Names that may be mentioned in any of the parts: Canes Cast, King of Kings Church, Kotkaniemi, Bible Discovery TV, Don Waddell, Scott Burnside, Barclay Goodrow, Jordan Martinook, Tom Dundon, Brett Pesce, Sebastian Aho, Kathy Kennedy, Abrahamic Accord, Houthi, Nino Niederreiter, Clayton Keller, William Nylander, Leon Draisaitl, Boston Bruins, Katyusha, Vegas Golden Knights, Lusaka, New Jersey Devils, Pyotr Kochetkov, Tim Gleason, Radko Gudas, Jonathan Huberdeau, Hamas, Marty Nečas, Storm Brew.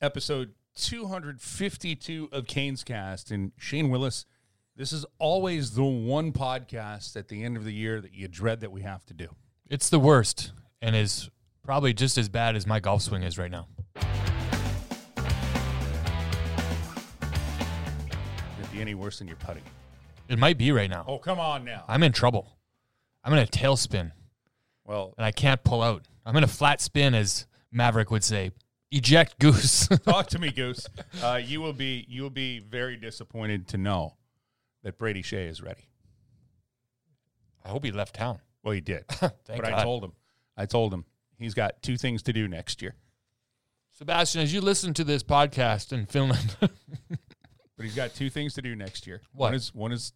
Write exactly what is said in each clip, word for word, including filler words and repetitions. episode two fifty-two of Canes Cast. And Shane Willis, this is always the one podcast at the end of the year that you dread that we have to do. It's the worst and is probably just as bad as my golf swing is right now. It'd be any worse than your putting. It might be right now. Oh, come on now. I'm in trouble. I'm in a tailspin. Well, and I can't pull out. I'm in a flat spin, as Maverick would say. Eject, Goose. Talk to me, Goose. Uh, you will be you will be very disappointed to know that Brady Skjei is ready. I hope he left town. Well, he did. Thank but God. I told him. I told him he's got two things to do next year. Sebastian, as you listen to this podcast in Finland, but he's got two things to do next year. What? One is one is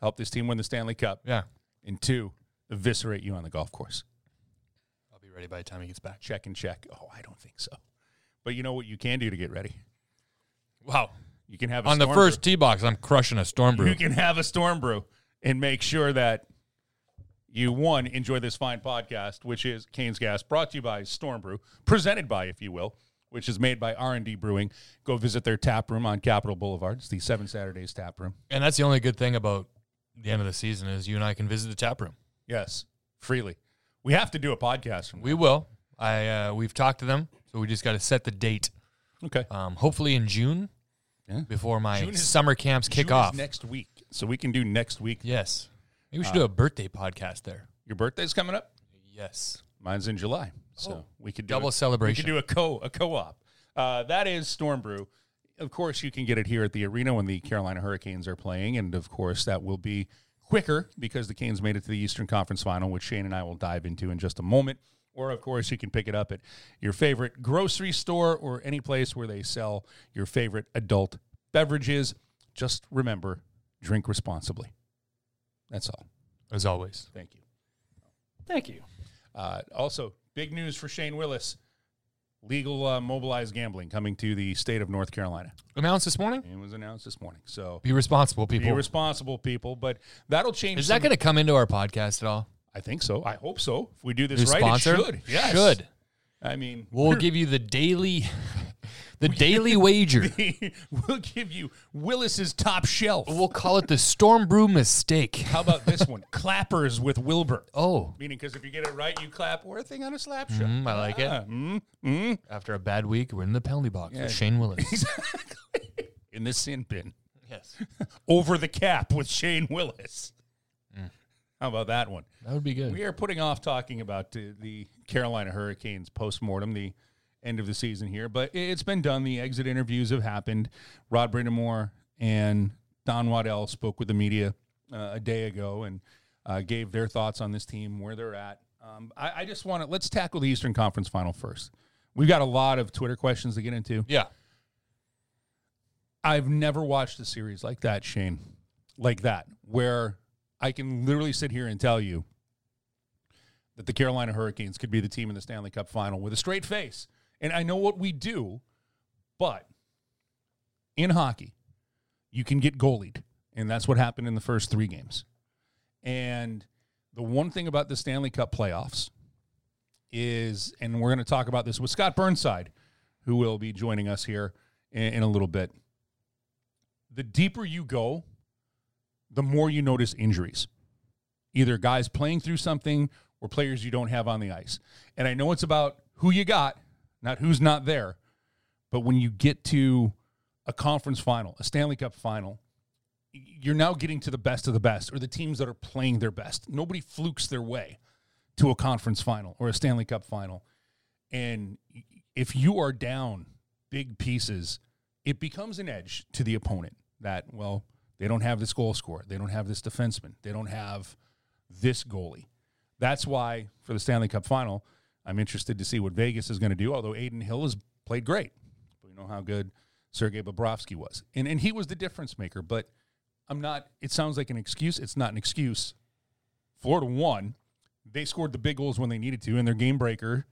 help this team win the Stanley Cup. Yeah, and two, eviscerate you on the golf course. Ready by the time he gets back. Check and check. Oh, I don't think so. But you know what you can do to get ready? Wow. You can have a on storm the first tee box, I'm crushing a Storm Brew. You can have a Storm Brew and make sure that you, one, enjoy this fine podcast, which is Canes Gas, brought to you by Storm Brew, presented by, if you will, which is made by R and D Brewing. Go visit their tap room on Capitol Boulevard. It's the Seven Saturdays tap room. And that's the only good thing about the end of the season is you and I can visit the tap room. Yes, freely. We have to do a podcast from them. We will. I uh, we've talked to them, so we just got to set the date. Okay. Um, hopefully in June, yeah. before my June is, summer camps kick June off is next week, so we can do next week. Yes. Maybe we should uh, do a birthday podcast there. Your birthday's coming up? Yes. Mine's in July, so oh, we could do double a, celebration. We could do a co a co-op. Uh, that is Storm Brew. Of course, you can get it here at the arena when the Carolina Hurricanes are playing, and of course, that will be quicker because the Canes made it to the Eastern Conference Final, which Shane and I will dive into in just a moment. Or, of course, you can pick it up at your favorite grocery store or any place where they sell your favorite adult beverages. Just remember, drink responsibly. That's all. As always. Thank you. Thank you. Uh, also, big news for Shane Willis. Legal uh, mobilized gambling coming to the state of North Carolina. Announced this morning? It was announced this morning. So be responsible, people. Be responsible, people. But that'll change. Is that going to come into our podcast at all? I think so. I hope so. If we do this right, it should. Yes. Should. I mean, we'll give you the daily, the daily wager. The, we'll give you Willis's top shelf. We'll call it the Storm Brew mistake. How about this one? Clappers with Wilbur. Oh, meaning because if you get it right, you clap or a thing on a slap shot. Mm, I like ah. it. Mm, mm. After a bad week, we're in the penalty box yeah. with Shane Willis. Exactly. In the sin bin. Yes. Over the cap with Shane Willis. Mm. How about that one? That would be good. We are putting off talking about uh, the Carolina Hurricanes postmortem, the end of the season here, but it's been done. The exit interviews have happened. Rod Brind'Amour and Don Waddell spoke with the media uh, a day ago and uh, gave their thoughts on this team, where they're at. Um, I, I just want to, let's tackle the Eastern Conference Final first. We've got a lot of Twitter questions to get into. Yeah. I've never watched a series like that, Shane, like that, where I can literally sit here and tell you that the Carolina Hurricanes could be the team in the Stanley Cup Final with a straight face. And I know what we do, but in hockey, you can get goalied. And that's what happened in the first three games. And the one thing about the Stanley Cup playoffs is, and we're going to talk about this with Scott Burnside, who will be joining us here in, in a little bit. The deeper you go, the more you notice injuries, either guys playing through something or players you don't have on the ice. And I know it's about who you got, not who's not there, but when you get to a conference final, a Stanley Cup final, you're now getting to the best of the best or the teams that are playing their best. Nobody flukes their way to a conference final or a Stanley Cup final. And if you are down big pieces, it becomes an edge to the opponent that, well, they don't have this goal scorer. They don't have this defenseman. They don't have this goalie. That's why for the Stanley Cup Final, I'm interested to see what Vegas is going to do, although Adin Hill has played great. But we know how good Sergei Bobrovsky was. And and he was the difference maker, but I'm not – it sounds like an excuse. It's not an excuse. Florida won. They scored the big goals when they needed to, and their game breaker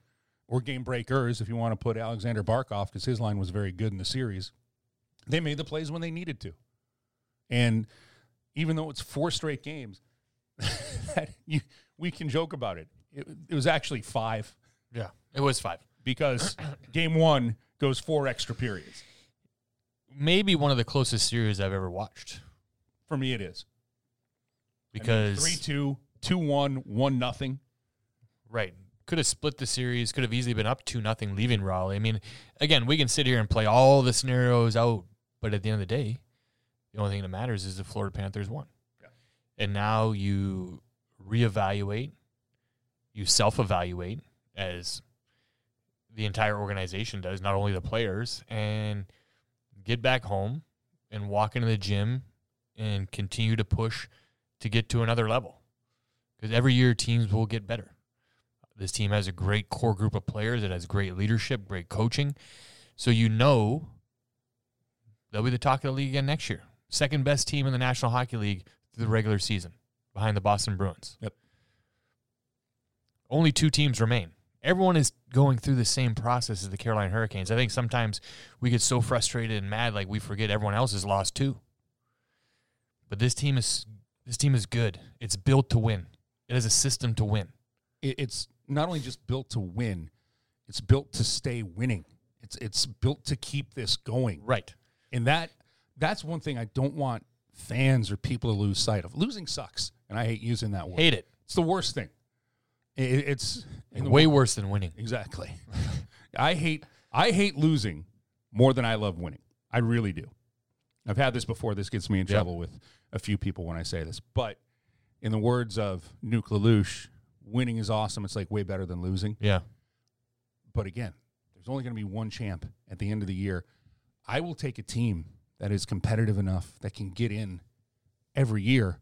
or game breakers, if you want to put Alexander Barkov, because his line was very good in the series, they made the plays when they needed to. And even though it's four straight games, that you, we can joke about it. it. It was actually five. Yeah, it was five. because game one goes four extra periods. Maybe one of the closest series I've ever watched. For me, it is. Because three two, two one, one nothing. Right. Could have split the series, could have easily been up two nothing leaving Raleigh. I mean, again, we can sit here and play all the scenarios out, but at the end of the day, the only thing that matters is the Florida Panthers won. Yeah. And now you reevaluate, you self-evaluate as the entire organization does, not only the players, and get back home and walk into the gym and continue to push to get to another level. Because every year teams will get better. This team has a great core group of players. It has great leadership, great coaching. So you know they'll be the talk of the league again next year. Second best team in the National Hockey League through the regular season behind the Boston Bruins. Yep. Only two teams remain. Everyone is going through the same process as the Carolina Hurricanes. I think sometimes we get so frustrated and mad like we forget everyone else has lost too. But this team is this team is good. It's built to win. It has a system to win. It's not only just built to win, it's built to stay winning. It's it's built to keep this going. Right. And that that's one thing I don't want fans or people to lose sight of. Losing sucks, and I hate using that word. Hate it. It's the worst thing. It, it's way world. worse than winning. Exactly. I hate I hate losing more than I love winning. I really do. I've had this before. This gets me in trouble yep. with a few people when I say this. But in the words of Nuke Lelouch, winning is awesome. It's like way better than losing. Yeah. But again, there's only going to be one champ at the end of the year. I will take a team that is competitive enough that can get in every year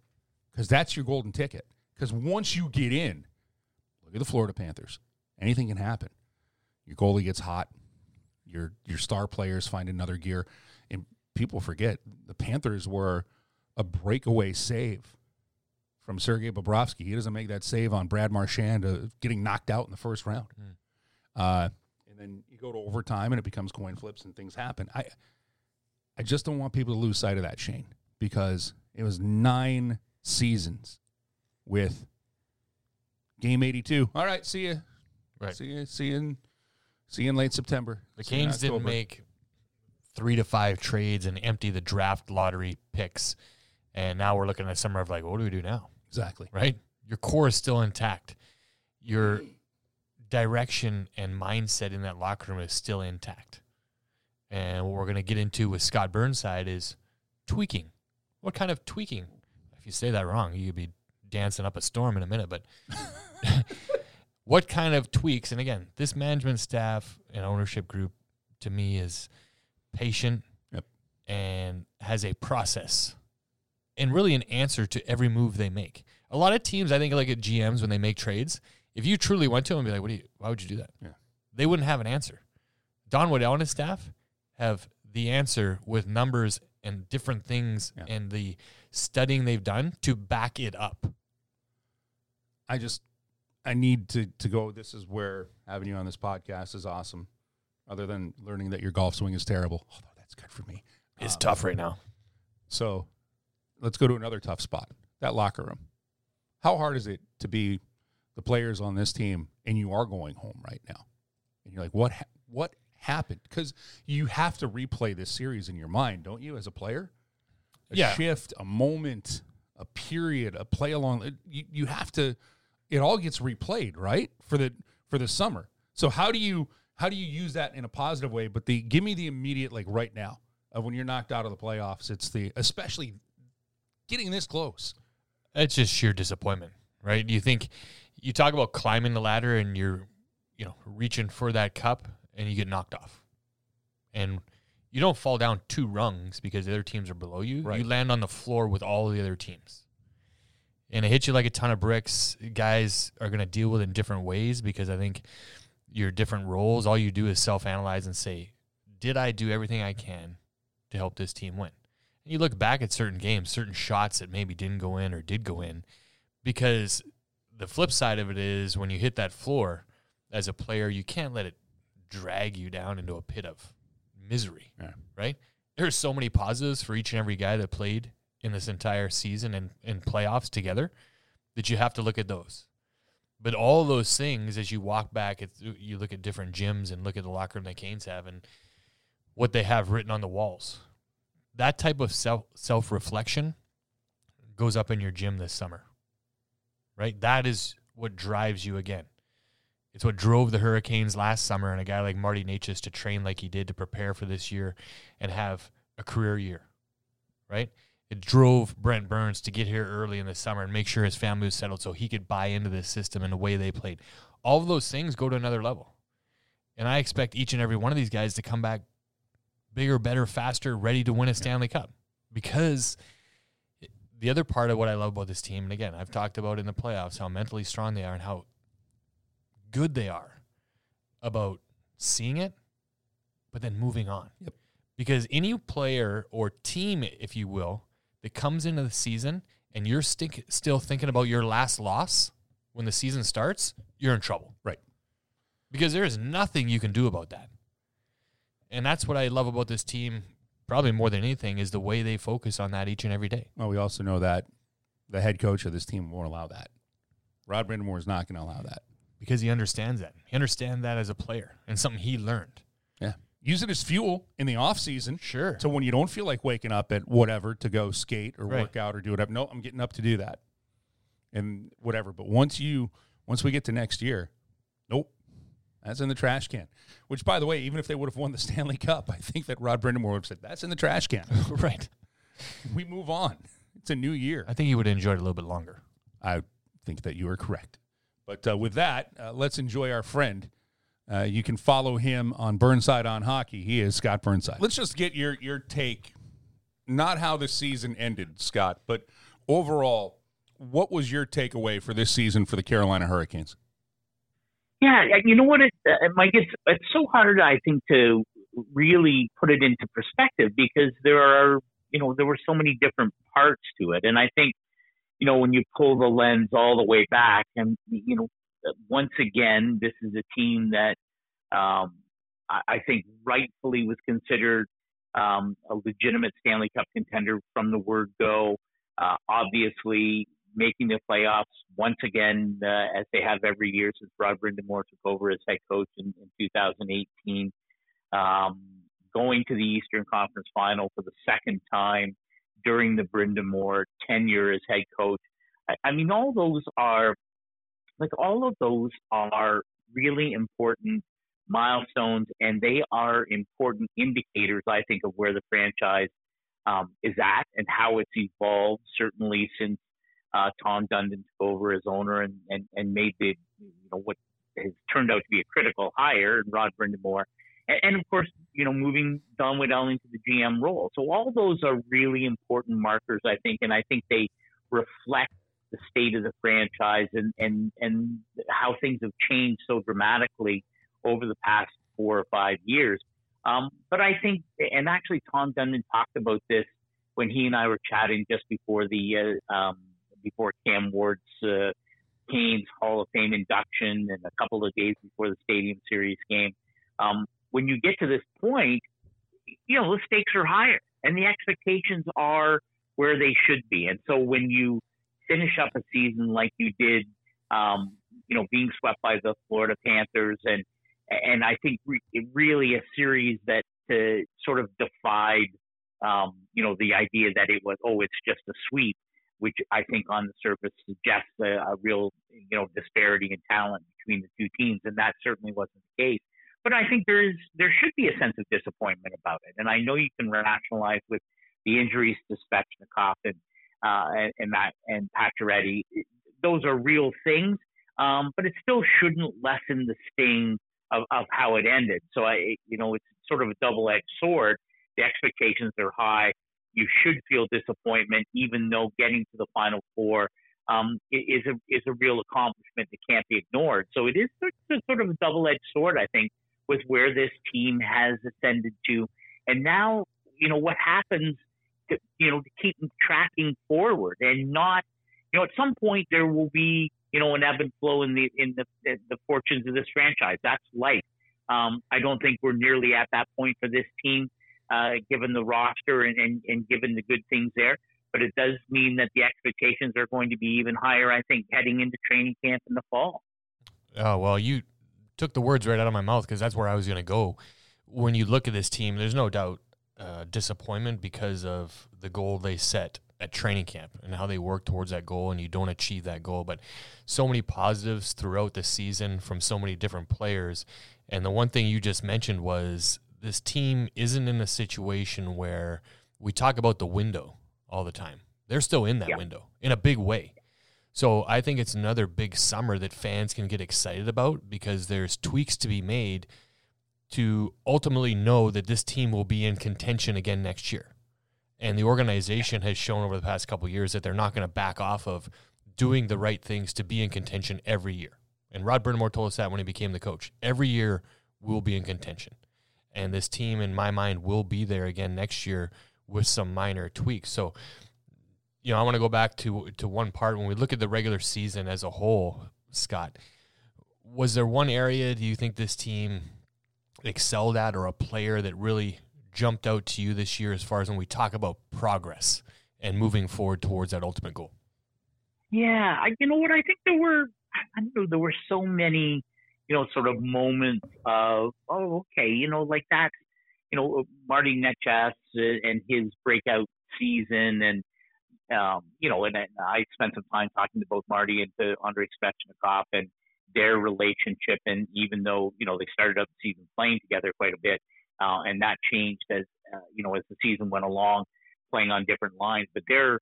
because that's your golden ticket. Because once you get in, look at the Florida Panthers. Anything can happen. Your goalie gets hot. Your your star players find another gear. And people forget the Panthers were a breakaway save from Sergei Bobrovsky. He doesn't make that save on Brad Marchand uh, getting knocked out in the first round. Mm. Uh, and then you go to overtime and it becomes coin flips and things happen. I I just don't want people to lose sight of that, Shane, because it was nine seasons with Game eighty-two. All right, see you. Right. See you. See you in, see you in late September. The see Canes didn't make three to five trades and empty the draft lottery picks. And now we're looking at summer of like, what do we do now? Exactly. Right? Your core is still intact. Your direction and mindset in that locker room is still intact. And what we're going to get into with Scott Burnside is tweaking. What kind of tweaking? If you say that wrong, you could be dancing up a storm in a minute, but what kind of tweaks? And again, this management staff and ownership group to me is patient yep. and has a process and really an answer to every move they make. A lot of teams, I think, like at G Ms when they make trades, if you truly went to them and be like, what do you, why would you do that? Yeah. They wouldn't have an answer. Don Waddell and his staff have the answer with numbers and different things yeah. and the studying they've done to back it up. I just, I need to, to go. This is where having you on this podcast is awesome. Other than learning that your golf swing is terrible. Although that's good for me. It's um, tough right now. So let's go to another tough spot, that locker room. How hard is it to be the players on this team and you are going home right now? And you're like, what, ha- what happened? Because you have to replay this series in your mind, don't you, as a player? A yeah. shift, a moment, a period, a play along. You, you have to. It all gets replayed, right, for the for the summer. So how do you how do you use that in a positive way? But the give me the immediate, like right now, of when you're knocked out of the playoffs. It's the especially getting this close. It's just sheer disappointment, right? You think you talk about climbing the ladder and you're you know reaching for that cup and you get knocked off, and you don't fall down two rungs because the other teams are below you. Right. You land on the floor with all the other teams. And it hits you like a ton of bricks. Guys are going to deal with it in different ways because I think your different roles, all you do is self-analyze and say, did I do everything I can to help this team win? And you look back at certain games, certain shots that maybe didn't go in or did go in, because the flip side of it is when you hit that floor as a player, you can't let it drag you down into a pit of misery, yeah. right? There's so many positives for each and every guy that played in this entire season and, and playoffs together that you have to look at those. But all those things, as you walk back, it's, you look at different gyms and look at the locker room that Canes have and what they have written on the walls. That type of self, self-reflection goes up in your gym this summer, right? That is what drives you again. It's what drove the Hurricanes last summer and a guy like Marty Nečas to train like he did to prepare for this year and have a career year, right? It drove Brent Burns to get here early in the summer and make sure his family was settled so he could buy into this system and the way they played. All of those things go to another level. And I expect each and every one of these guys to come back bigger, better, faster, ready to win a Stanley Cup. Because the other part of what I love about this team, and again, I've talked about in the playoffs how mentally strong they are and how good they are about seeing it, but then moving on. Yep. Because any player or team, if you will, that comes into the season and you're stick, still thinking about your last loss when the season starts, you're in trouble. Right. Because there is nothing you can do about that. And that's what I love about this team probably more than anything is the way they focus on that each and every day. Well, we also know that the head coach of this team won't allow that. Rod Brind'Amour is not going to allow that. Because he understands that. He understands that as a player and something he learned. Yeah. Use it as fuel in the off season. Sure. So when you don't feel like waking up at whatever to go skate or right. work out or do whatever, no, I'm getting up to do that and whatever. But once you, once we get to next year, nope, that's in the trash can. Which, by the way, even if they would have won the Stanley Cup, I think that Rod Brind'Amour would have said, that's in the trash can. Right. We move on. It's a new year. I think he would have enjoyed it a little bit longer. I think that you are correct. But uh, with that, uh, let's enjoy our friend. Uh, you can follow him on Burnside on Hockey. He is Scott Burnside. Let's just get your your take, not how the season ended, Scott, but overall, what was your takeaway for this season for the Carolina Hurricanes? Yeah, you know what, it, uh, Mike, it's, it's so hard, I think, to really put it into perspective because there are, you know, there were so many different parts to it. And I think, you know, when you pull the lens all the way back and, you know, once again, this is a team that um, I, I think rightfully was considered um, a legitimate Stanley Cup contender from the word go. Uh, obviously, making the playoffs once again, uh, as they have every year since Rod Brind'Amour took over as head coach in, in two thousand eighteen. Um, going to the Eastern Conference Final for the second time during the Brind'Amour tenure as head coach. I, I mean, all those are... Like all of those are really important milestones, and they are important indicators, I think, of where the franchise um, is at and how it's evolved, certainly since uh, Tom Dundon took over as owner and, and, and made the, you know, what has turned out to be a critical hire, and Rod Brind'Amour. And, and, of course, you know, moving Don Waddell into the G M role. So all those are really important markers, I think, and I think they reflect the state of the franchise and, and, and how things have changed so dramatically over the past four or five years. Um, but I think, and actually Tom Dundon talked about this when he and I were chatting just before the, uh, um, before Cam Ward's uh, Canes Hall of Fame induction and a couple of days before the Stadium Series game. Um, when you get to this point, you know, the stakes are higher and the expectations are where they should be. And so when you finish up a season like you did, um, you know, being swept by the Florida Panthers. And, and I think re- really a series that uh, sort of defied, um, you know, the idea that it was, oh, it's just a sweep, which I think on the surface suggests a, a real, you know, disparity in talent between the two teams. And that certainly wasn't the case. But I think there is, there should be a sense of disappointment about it. And I know you can rationalize with the injuries to Svechnikov and, Uh, and, and that and Pacioretty, those are real things, um, but it still shouldn't lessen the sting of, of how it ended. So I, you know, it's sort of a double-edged sword. The expectations are high. You should feel disappointment, even though getting to the Final Four um, is a is a real accomplishment that can't be ignored. So it is sort of a double-edged sword, I think, with where this team has ascended to, and now you know what happens. To, you know, to keep tracking forward and not, you know, at some point there will be, you know, an ebb and flow in the in the in the fortunes of this franchise. That's life. Um, I don't think we're nearly at that point for this team, uh, given the roster and, and, and given the good things there. But it does mean that the expectations are going to be even higher, I think, heading into training camp in the fall. Oh, well, you took the words right out of my mouth because that's where I was going to go. When you look at this team, there's no doubt uh, disappointment because of the goal they set at training camp and how they work towards that goal, and you don't achieve that goal. But so many positives throughout the season from so many different players. And the one thing you just mentioned was this team isn't in a situation where we talk about the window all the time. They're still in that yeah. window in a big way. So I think it's another big summer that fans can get excited about because there's tweaks to be made to ultimately know that this team will be in contention again next year. And the organization has shown over the past couple of years that they're not going to back off of doing the right things to be in contention every year. And Rod Brind'Amour told us that when he became the coach. Every year we'll be in contention. And this team, in my mind, will be there again next year with some minor tweaks. So, you know, I want to go back to to one part. When we look at the regular season as a whole, Scott, was there one area do you think this team excelled at or a player that really jumped out to you this year as far as when we talk about progress and moving forward towards that ultimate goal? Yeah, I, you know what? I think there were I don't know, there were so many, you know, sort of moments of, oh, okay, you know, like that, you know, Marty Nečas and his breakout season. And, um, you know, and I spent some time talking to both Marty and to Andrei Svechnikov and their relationship. And even though, you know, they started up the season playing together quite a bit, uh, and that changed as, uh, you know, as the season went along, playing on different lines. But they're,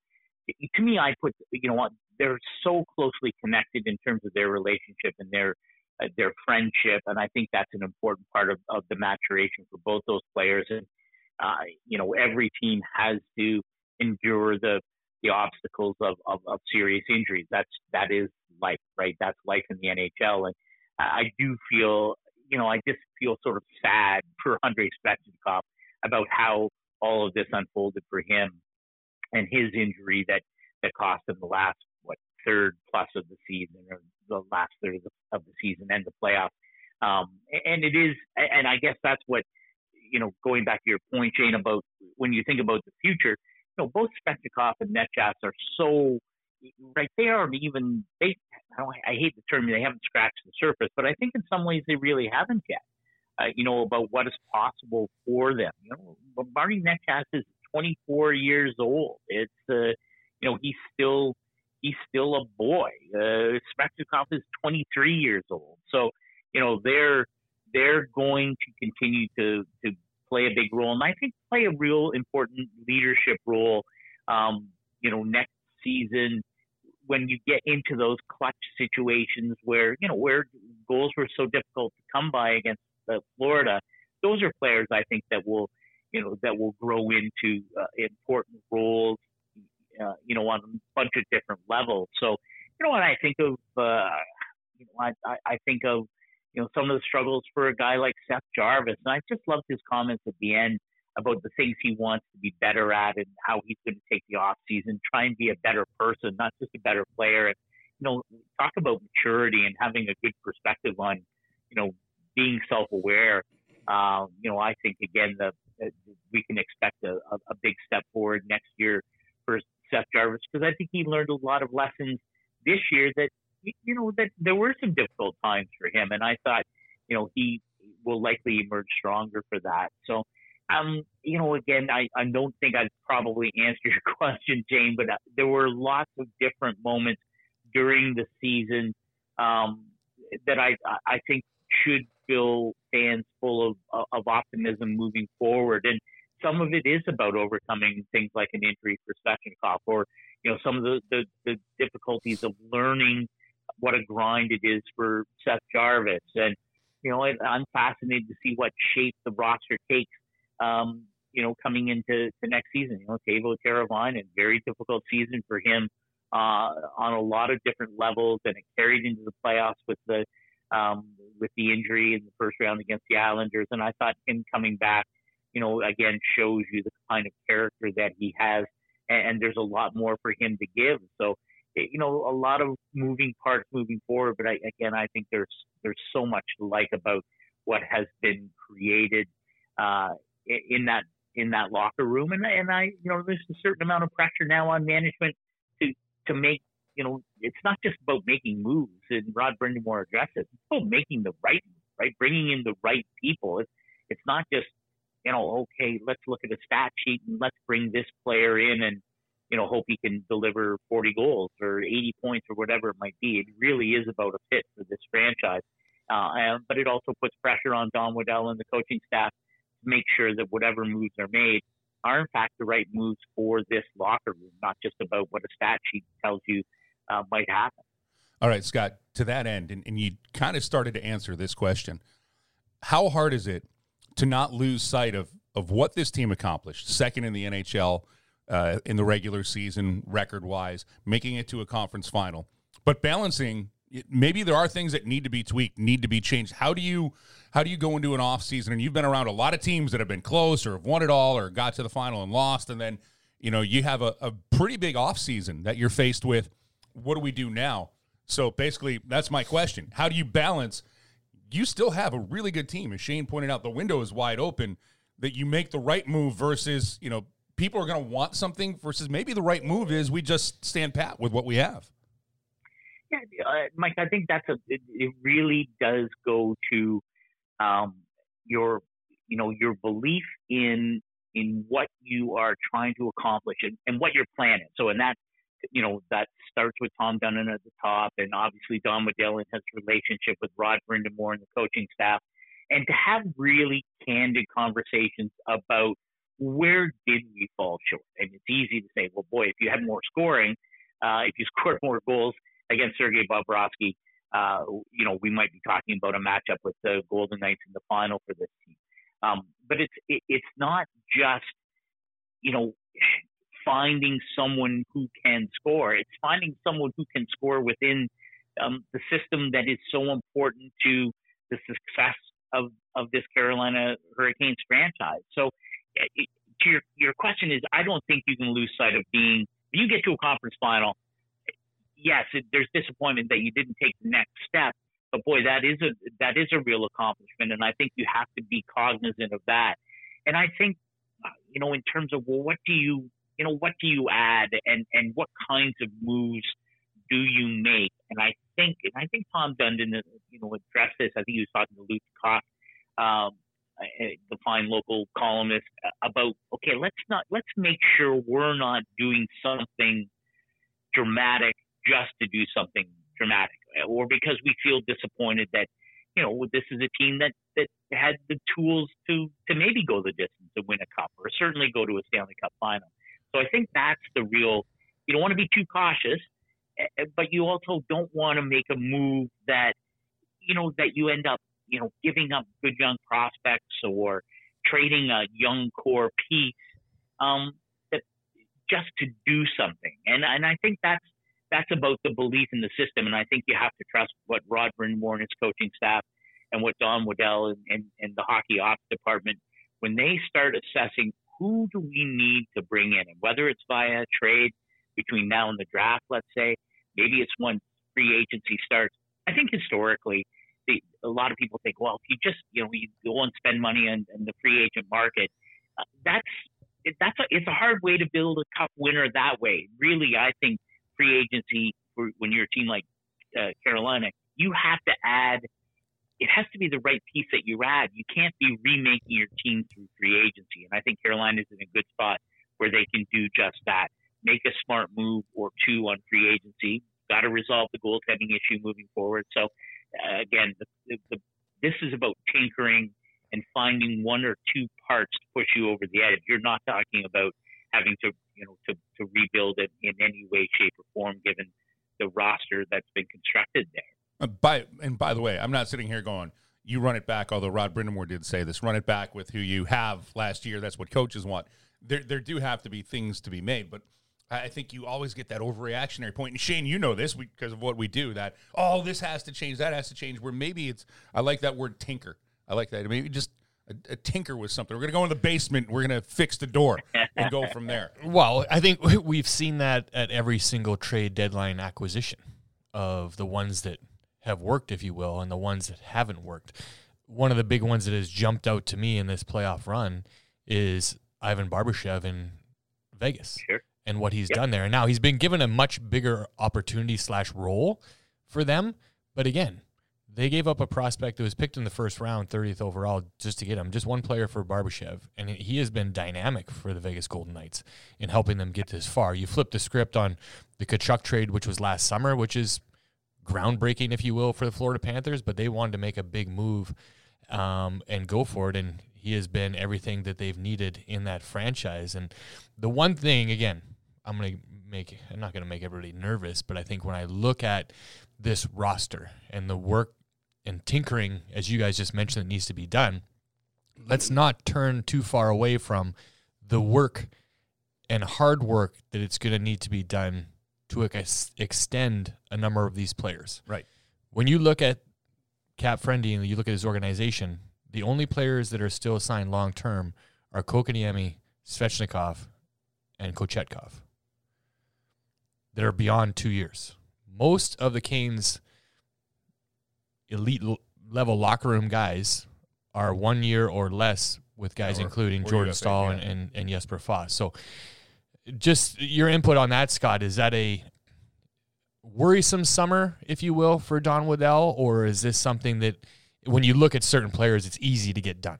to me, I put, you know what, they're so closely connected in terms of their relationship and their uh, their friendship, and I think that's an important part of, of the maturation for both those players. And uh, you know, every team has to endure the the obstacles of, of, of serious injuries. That's that is life, right? That's life in the N H L. And I do feel, you know, I just feel sort of sad for Andrei Svechnikov about how all of this unfolded for him and his injury that, that cost him the last what third plus of the season, or the last third of the season and the playoffs. Um, and it is, and I guess that's what, you know, going back to your point, Shane, about when you think about the future, you know, both Svechnikov and Nečas are so right. They are even they. I, don't, I hate the term. They haven't scratched the surface, but I think in some ways they really haven't yet. Uh, you know, about what is possible for them. You know, Marty Nečas is twenty-four years old. It's uh, you know, he's still. He's still a boy. Uh, Svechnikov is twenty-three years old. So, you know, they're they're going to continue to, to play a big role, and I think play a real important leadership role, um, you know, next season when you get into those clutch situations where, you know, where goals were so difficult to come by against uh, Florida. Those are players I think that will, you know, that will grow into uh, important roles. Uh, you know, on a bunch of different levels. So, you know, when I think of, uh, you know, I, I, I think of, you know, some of the struggles for a guy like Seth Jarvis, and I just loved his comments at the end about the things he wants to be better at and how he's going to take the off season, try and be a better person, not just a better player. And, you know, talk about maturity and having a good perspective on, you know, being self-aware. Uh, you know, I think again the, the we can expect a, a, a big step forward next year for Seth Jarvis, because I think he learned a lot of lessons this year that, you know, that there were some difficult times for him. And I thought, you know, he will likely emerge stronger for that. So, um, you know, again, I, I don't think I've probably answered your question, Jane, but there were lots of different moments during the season um, that I, I think should fill fans full of, of optimism moving forward. And some of it is about overcoming things like an injury for Svechnikov, or, you know, some of the, the, the difficulties of learning what a grind it is for Seth Jarvis. And, you know, I'm fascinated to see what shape the roster takes, um, you know, coming into the next season. You know, Teuvo Teräväinen, very difficult season for him uh, on a lot of different levels, and it carried into the playoffs with the um, with the injury in the first round against the Islanders. And I thought him coming back, you know, again, shows you the kind of character that he has, and, and there's a lot more for him to give. So, you know, a lot of moving parts moving forward, but I, again, I think there's there's so much to like about what has been created uh, in that in that locker room, and and I, you know, there's a certain amount of pressure now on management to to make, you know, it's not just about making moves, and Rod Brind'Amour addressed it. It's about making the right move, right? Bringing in the right people. It's, it's not just, you know, okay, let's look at a stat sheet and let's bring this player in and, you know, hope he can deliver forty goals or eighty points or whatever it might be. It really is about a fit for this franchise. Uh, but it also puts pressure on Don Waddell and the coaching staff to make sure that whatever moves are made are in fact the right moves for this locker room, not just about what a stat sheet tells you uh, might happen. All right, Scott, to that end, and, and you kind of started to answer this question, how hard is it to not lose sight of, of what this team accomplished, second in the N H L uh, in the regular season record-wise, making it to a conference final, but balancing – maybe there are things that need to be tweaked, need to be changed. How do you how do you go into an offseason? And you've been around a lot of teams that have been close or have won it all or got to the final and lost, and then, you know, you have a, a pretty big offseason that you're faced with. What do we do now? So basically, that's my question. How do you balance? You still have a really good team. As Shane pointed out, the window is wide open, that you make the right move versus, you know, people are going to want something versus maybe the right move is we just stand pat with what we have. Yeah, uh, Mike, I think that's a, it, it really does go to um, your, you know, your belief in, in what you are trying to accomplish and, and what your plan is. So, and that, you know, that starts with Tom Dundon at the top, and obviously Don Waddell and his relationship with Rod Brind'Amour and the coaching staff, and to have really candid conversations about where did we fall short. And it's easy to say, well, boy, if you had more scoring, uh, if you scored more goals against Sergei Bobrovsky, uh, you know, we might be talking about a matchup with the Golden Knights in the final for this team. Um, but it's it, it's not just, you know, finding someone who can score. It's finding someone who can score within um, the system that is so important to the success of, of this Carolina Hurricanes franchise. So it, to your, your question is, I don't think you can lose sight of being, when you get to a conference final, yes, it, there's disappointment that you didn't take the next step, but boy, that is a that is a real accomplishment, and I think you have to be cognizant of that. And I think, you know, in terms of, well, what do you, you know, what do you add, and, and what kinds of moves do you make? And I think, and I think Tom Dundon, you know, addressed this. I think he was talking to Luke Cox, um, the fine local columnist, about okay, let's not let's make sure we're not doing something dramatic just to do something dramatic, or because we feel disappointed that, you know, this is a team that, that had the tools to, to maybe go the distance to win a cup, or certainly go to a Stanley Cup final. So I think that's the real, you don't want to be too cautious, but you also don't want to make a move that, you know, that you end up, you know, giving up good young prospects or trading a young core piece um, that, just to do something. And, and I think that's, That's about the belief in the system, and I think you have to trust what Rod Brind'Amour and his coaching staff and what Don Waddell and, and, and the hockey ops department, when they start assessing who do we need to bring in, and whether it's via trade between now and the draft, let's say, maybe it's when free agency starts. I think historically, the, a lot of people think, well, if you just, you know, you go and spend money on, on the free agent market, uh, that's it, that's a, it's a hard way to build a cup winner that way. Really, I think free agency, for when you're a team like uh, Carolina, you have to add, it has to be the right piece that you add. You can't be remaking your team through free agency. And I think Carolina's in a good spot where they can do just that. Make a smart move or two on free agency. Got to resolve the goaltending issue moving forward. So, uh, again, the, the, this is about tinkering and finding one or two parts to push you over the edge. You're not talking about having to, you know, to, to rebuild it in any way, shape, or form, given the roster that's been constructed there. Uh, by and by the way, I'm not sitting here going, you run it back, although Rod Brind'Amour did say this, run it back with who you have last year. That's what coaches want. There there do have to be things to be made, but I think you always get that overreactionary point. And Shane, you know this because of what we do, that, oh, this has to change, that has to change, where maybe it's, I like that word tinker. I like that. Maybe just A, a tinker with something. We're going to go in the basement. We're going to fix the door and go from there. Well, I think we've seen that at every single trade deadline acquisition, of the ones that have worked, if you will, and the ones that haven't worked. One of the big ones that has jumped out to me in this playoff run is Ivan Barbashev in Vegas. Sure. and what he's yep. done there. And now he's been given a much bigger opportunity slash role for them. But again, they gave up a prospect that was picked in the first round, thirtieth overall, just to get him. Just one player for Barbashev. And he has been dynamic for the Vegas Golden Knights in helping them get this far. You flip the script on the Kachuk trade, which was last summer, which is groundbreaking, if you will, for the Florida Panthers, but they wanted to make a big move um, and go for it. And he has been everything that they've needed in that franchise. And the one thing, again, I'm going to make, I'm not going to make everybody nervous, but I think when I look at this roster and the work and tinkering, as you guys just mentioned, that needs to be done, let's not turn too far away from the work and hard work that it's going to need to be done to ex- extend a number of these players. Right. When you look at Cap Friendly and you look at his organization, the only players that are still signed long-term are Kokoniemi, Svechnikov, and Kochetkov that are beyond two years. Most of the Canes' elite-level locker room guys are one year or less, with guys or, including or Jordan Staal yeah. and, and, and Jesper Fast. So just your input on that, Scott, is that a worrisome summer, if you will, for Don Waddell, or is this something that when you look at certain players, it's easy to get done?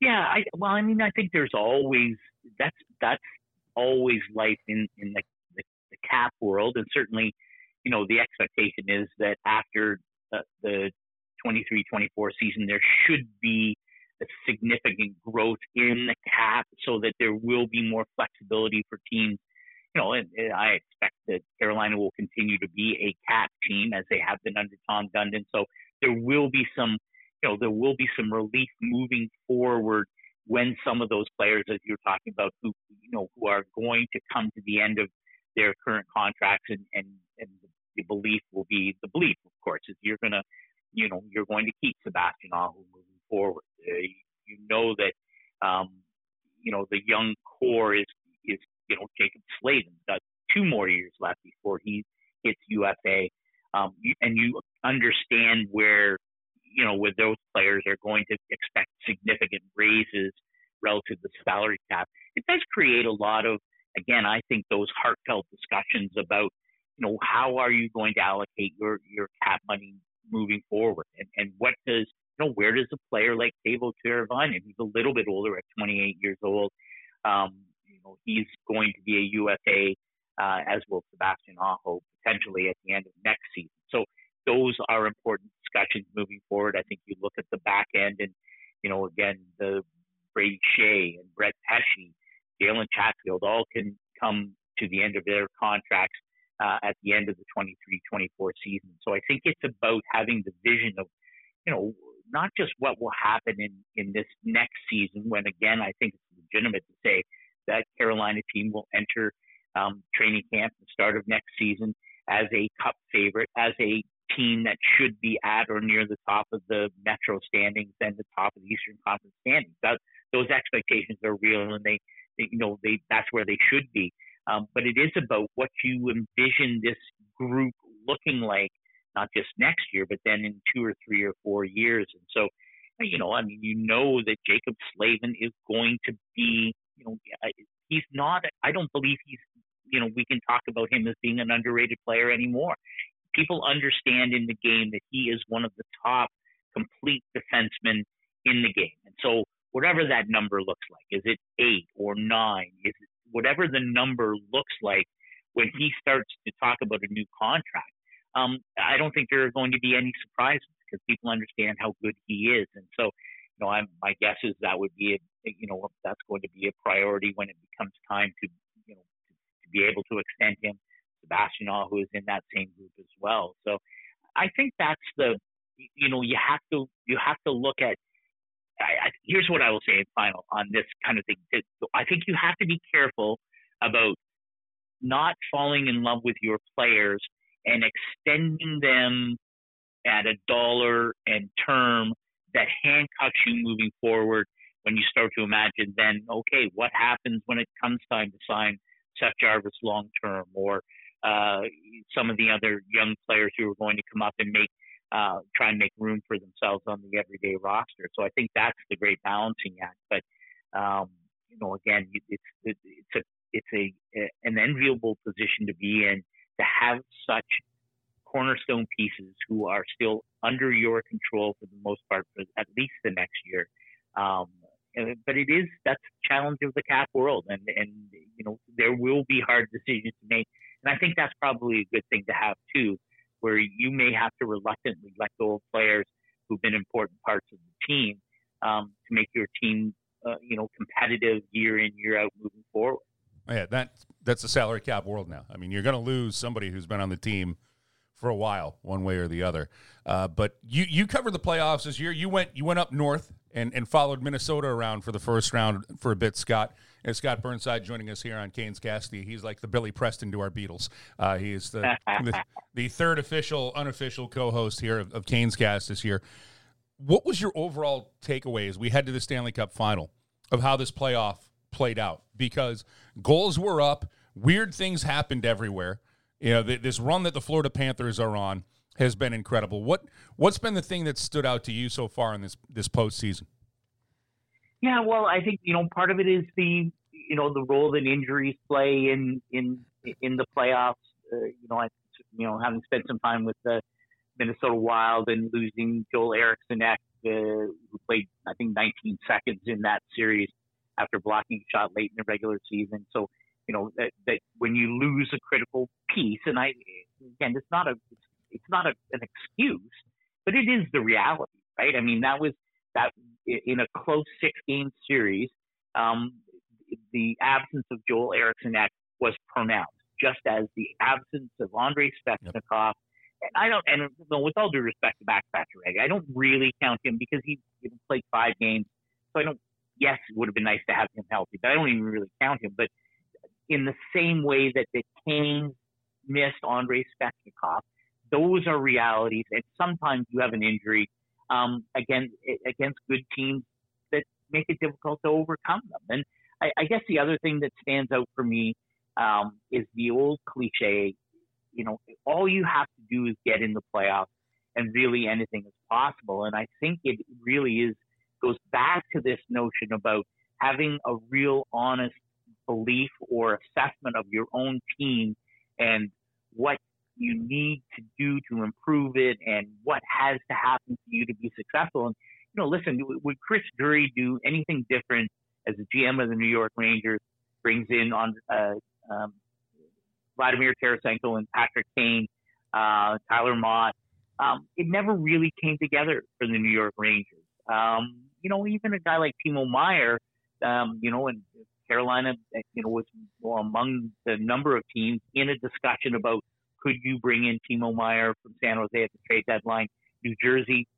Yeah, I, well, I mean, I think there's always – that's that's always life in, in the, the, the cap world, and certainly – you know, the expectation is that after uh, the twenty-three twenty-four season, there should be a significant growth in the cap so that there will be more flexibility for teams. You know, and, and I expect that Carolina will continue to be a cap team as they have been under Tom Dundon. So there will be some, you know, there will be some relief moving forward when some of those players that you're talking about who, you know, who are going to come to the end of their current contracts, and, and, and the belief will be the belief, of course, is you're going to, you know, you're going to keep Sebastian Aho moving forward. Uh, you, you know that, um, you know, the young core is, is you know, Jacob Slavin got two more years left before he hits U F A. Um, and you understand where, you know, where those players are going to expect significant raises relative to the salary cap. It does create a lot of, again, I think those heartfelt discussions about, you know, how are you going to allocate your, your cap money moving forward? And, and what does, you know, where does a player like Teuvo Teräväinen, who's a little bit older at twenty-eight years old, um, you know, he's going to be a U F A, uh, as will Sebastian Aho, potentially at the end of next season. So those are important discussions moving forward. I think you look at the back end and, you know, again, the Brady Skjei and Brett Pesce, Jalen Chatfield, all can come to the end of their contracts uh, at the end of the twenty-three twenty-four season. So I think it's about having the vision of, you know, not just what will happen in, in this next season, when, again, I think it's legitimate to say that Carolina team will enter um, training camp at the start of next season as a cup favorite, as a team that should be at or near the top of the Metro standings and the top of the Eastern Conference standings. That, those expectations are real, and they you know, they, that's where they should be. Um, but it is about what you envision this group looking like, not just next year, but then in two or three or four years. And so, you know, I mean, you know that Jacob Slavin is going to be, you know, he's not, I don't believe he's, you know, we can talk about him as being an underrated player anymore. People understand in the game that he is one of the top complete defensemen in the game. And so, whatever that number looks like, is it eight or nine? Is it, whatever the number looks like when he starts to talk about a new contract, um, I don't think there are going to be any surprises because people understand how good he is. And so, you know, I'm, my guess is that would be, a, you know, that's going to be a priority when it becomes time to, you know, to be able to extend him. Sebastian Aho is in that same group as well. So, I think that's the, you know, you have to you have to look at. I, I, here's what I will say in final on this kind of thing. I think you have to be careful about not falling in love with your players and extending them at a dollar and term that handcuffs you moving forward when you start to imagine then, okay, what happens when it comes time to sign Seth Jarvis long-term or uh, some of the other young players who are going to come up and make Uh, try and make room for themselves on the everyday roster. So I think that's the great balancing act. But, um, you know, again, it's, it's a it's a, a an enviable position to be in, to have such cornerstone pieces who are still under your control for the most part for at least the next year. Um, but it is, that's the challenge of the cap world. And, and, you know, there will be hard decisions to make. And I think that's probably a good thing to have too, where you may have to reluctantly let go of players who've been important parts of the team um, to make your team, uh, you know, competitive year in, year out moving forward. Oh, yeah, that, that's the salary cap world now. I mean, you're going to lose somebody who's been on the team for a while, one way or the other. Uh, but you, you covered the playoffs this year. You went you went up north and, and followed Minnesota around for the first round for a bit, Scott. And Scott Burnside joining us here on Canes Cast. He's like the Billy Preston to our Beatles. Uh, he is the, the the third official, unofficial co-host here of, of Canes Cast this year. What was your overall takeaway as we head to the Stanley Cup final of how this playoff played out? Because goals were up, weird things happened everywhere. You know, th- this run that the Florida Panthers are on has been incredible. What, what's been the thing that stood out to you so far in this, this postseason? Yeah, well, I think, you know, part of it is the, you know, the role that injuries play in, in, in the playoffs. Uh, you know, I, you know, having spent some time with the Minnesota Wild and losing Joel Eriksson, uh, who played, I think, nineteen seconds in that series after blocking a shot late in the regular season. So, you know, that, that when you lose a critical piece, and I, again, it's not a, it's not a, an excuse, but it is the reality, right? I mean, that was that in a close six-game series, um, the absence of Joel Eriksson was pronounced, just as the absence of Andrei Svechnikov. Yep. And I don't, and with all due respect to Max Pacioretty, I don't really count him because he played five games. So I don't. Yes, it would have been nice to have him healthy, but I don't even really count him. But in the same way that the Canes missed Andrei Svechnikov, those are realities. And sometimes you have an injury um, again against good teams that make it difficult to overcome them. And I, I guess the other thing that stands out for me um, is the old cliche, you know, all you have to do is get in the playoffs and really anything is possible. And I think it really is goes back to this notion about having a real honest belief or assessment of your own team and what you need to do to improve it and what has to happen for you to be successful. And, you know, listen, would Chris Drury do anything different as the G M of the New York Rangers, brings in on uh, um, Vladimir Tarasenko and Patrick Kane, uh, Tyler Mott? Um, it never really came together for the New York Rangers. Um, you know, even a guy like Timo Meier, um, you know, and Carolina, you know, was among the number of teams in a discussion about could you bring in Timo Meier from San Jose at the trade deadline. New Jersey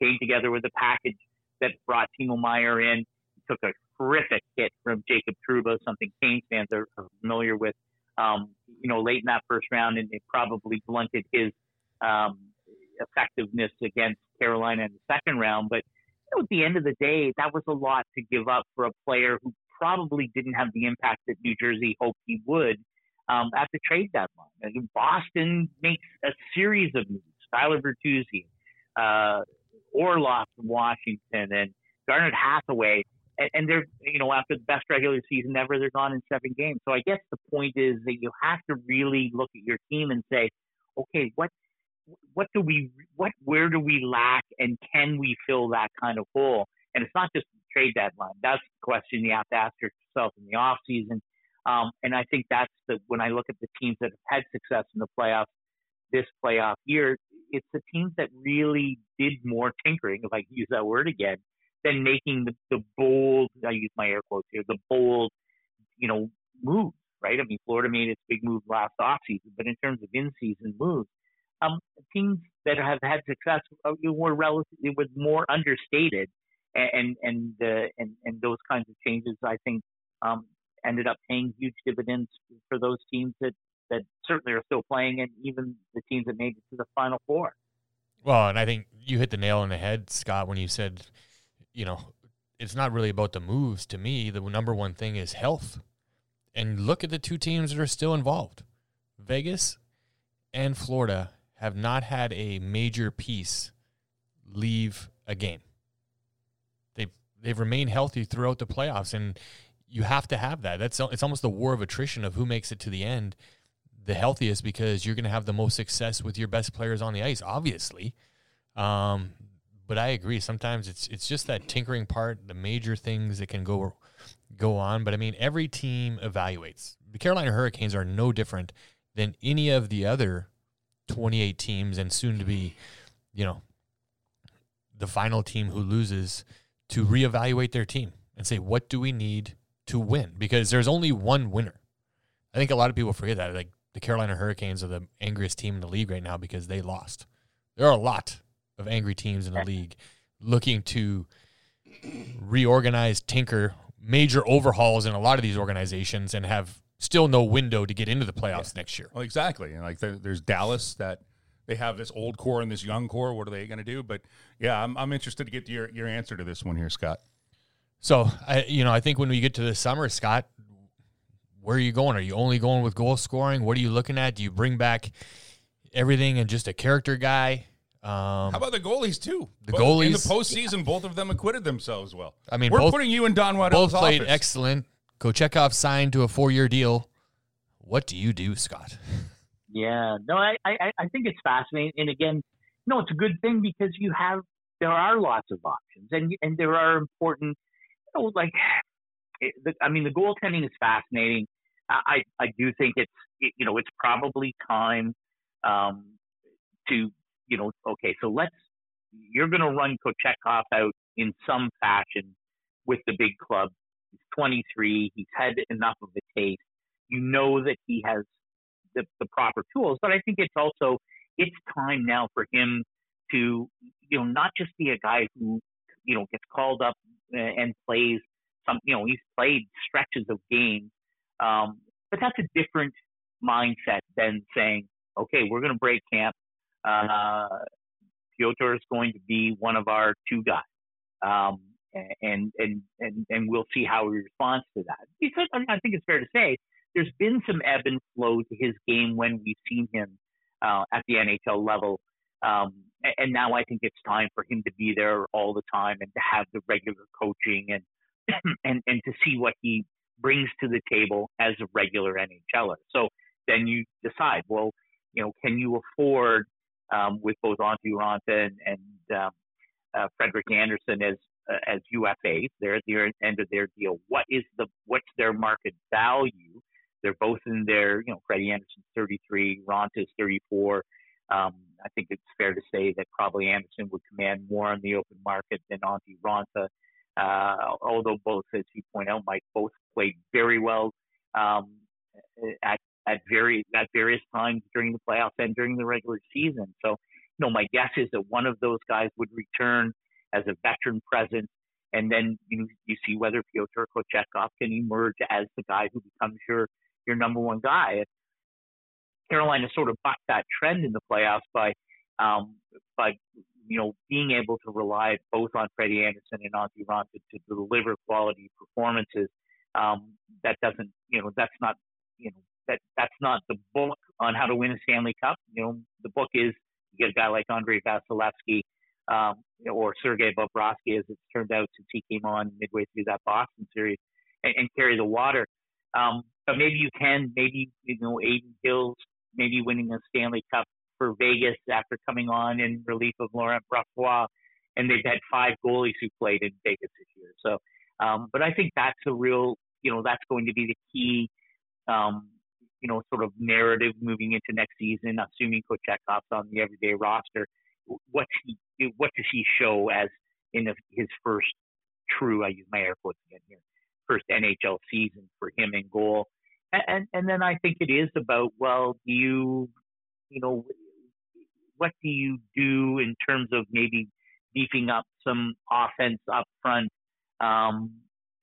came together with a package that brought Timo Meier in. He took a horrific hit from Jacob Trouba, something Canes fans are familiar with, um, you know, late in that first round, and it probably blunted his um, effectiveness against Carolina in the second round. But you know, at the end of the day, that was a lot to give up for a player who probably didn't have the impact that New Jersey hoped he would um, at the trade deadline. I mean, Boston makes a series of moves. Tyler Bertuzzi, uh, Orloff from Washington, and Garnett Hathaway. And, and they're, you know, after the best regular season ever, they're gone in seven games. So I guess the point is that you have to really look at your team and say, okay, what, what do we, what, where do we lack, and can we fill that kind of hole? And it's not just trade deadline. That's the question you have to ask yourself in the off season. Um, and I think that's the, when I look at the teams that have had success in the playoffs this playoff year, it's the teams that really did more tinkering, if I can use that word again, than making the, the bold, I use my air quotes here, the bold, you know, moves, right? I mean, Florida made its big move last off season, but in terms of in season moves, um, teams that have had success were relatively, was more understated. And and, uh, and and those kinds of changes, I think, um, ended up paying huge dividends for those teams that, that certainly are still playing, and even the teams that made it to the Final Four. Well, and I think you hit the nail on the head, Scott, when you said, you know, it's not really about the moves. To me, the number one thing is health. And look at the two teams that are still involved. Vegas and Florida have not had a major piece leave a game. They've remained healthy throughout the playoffs, and you have to have that. That's it's almost the war of attrition of who makes it to the end the healthiest, because you're going to have the most success with your best players on the ice, obviously. Um, but I agree. Sometimes it's it's just that tinkering part, the major things that can go go on. But, I mean, every team evaluates. The Carolina Hurricanes are no different than any of the other twenty-eight teams and soon to be, you know, the final team who loses to reevaluate their team and say, what do we need to win? Because there's only one winner. I think a lot of people forget that. Like, the Carolina Hurricanes are the angriest team in the league right now because they lost. There are a lot of angry teams in the league looking to reorganize, tinker, major overhauls in a lot of these organizations and have still no window to get into the playoffs yeah. next year. Well, exactly. And like there, there's Dallas that they have this old core and this young core. What are they going to do? But yeah, I'm I'm interested to get your your answer to this one here, Scott. So I you know I think when we get to the summer, Scott, where are you going? Are you only going with goal scoring? What are you looking at? Do you bring back everything and just a character guy? Um, How about the goalies, too? The both, goalies. In the postseason, yeah. both of them acquitted themselves well. I mean, We're both, putting you in Don Waddell's office. Both played office. Excellent. Kochetkov signed to a four-year deal. What do you do, Scott? Yeah. No, I, I, I think it's fascinating. And, again, no, it's a good thing because you have – there are lots of options. And, and there are important you – know, like – It, the, I mean, the goaltending is fascinating. I, I do think it's, it, you know, it's probably time um, to, you know, okay, so let's, you're going to run Kochetkov out in some fashion with the big club. He's twenty-three. He's had enough of a taste. You know that he has the, the proper tools, but I think it's also, it's time now for him to, you know, not just be a guy who, you know, gets called up and plays. Some, you know, he's played stretches of games, um, but that's a different mindset than saying, okay, we're going to break camp. Uh, Pyotr is going to be one of our two guys. Um, and, and, and, and we'll see how he responds to that. Because I think it's fair to say there's been some ebb and flow to his game when we've seen him uh, at the N H L level. Um, and now I think it's time for him to be there all the time and to have the regular coaching and, and and to see what he brings to the table as a regular N H L er. So then you decide, well, you know, can you afford um, with both Antti Raanta and, and um, uh, Frederik Anderson as uh, as U F As? They're at the end of their deal. What is the what's their market value? They're both in their, you know, Freddie Anderson's thirty-three, Raanta's thirty-four. Um, I think it's fair to say that probably Anderson would command more on the open market than Antti Raanta. Uh, although both, as you point out, Mike, both played very well um, at at very at various times during the playoffs and during the regular season. So, you know, my guess is that one of those guys would return as a veteran presence, and then you know, you see whether Pyotr Kochetkov can emerge as the guy who becomes your your number one guy. If Carolina sort of bucked that trend in the playoffs by um, by. you know, being able to rely both on Freddie Anderson and Antti Raanta to deliver quality performances, um, that doesn't, you know, that's not, you know, that that's not the book on how to win a Stanley Cup. You know, the book is you get a guy like Andrei Vasilevsky um, or Sergei Bobrovsky, as it's turned out since he came on midway through that Boston series, and, and carry the water. Um, but maybe you can, maybe, you know, Adin Hill, maybe winning a Stanley Cup for Vegas after coming on in relief of Laurent Brossoit, and they've had five goalies who played in Vegas this year. So, um, but I think that's a real, you know, that's going to be the key, um, you know, sort of narrative moving into next season, assuming Kochekhov's on the everyday roster. What's he, what does he show as in a, his first true, I use my air quotes again here, first N H L season for him in goal. And, and, and then I think it is about, well, do you, you know, what do you do in terms of maybe beefing up some offense up front? Um,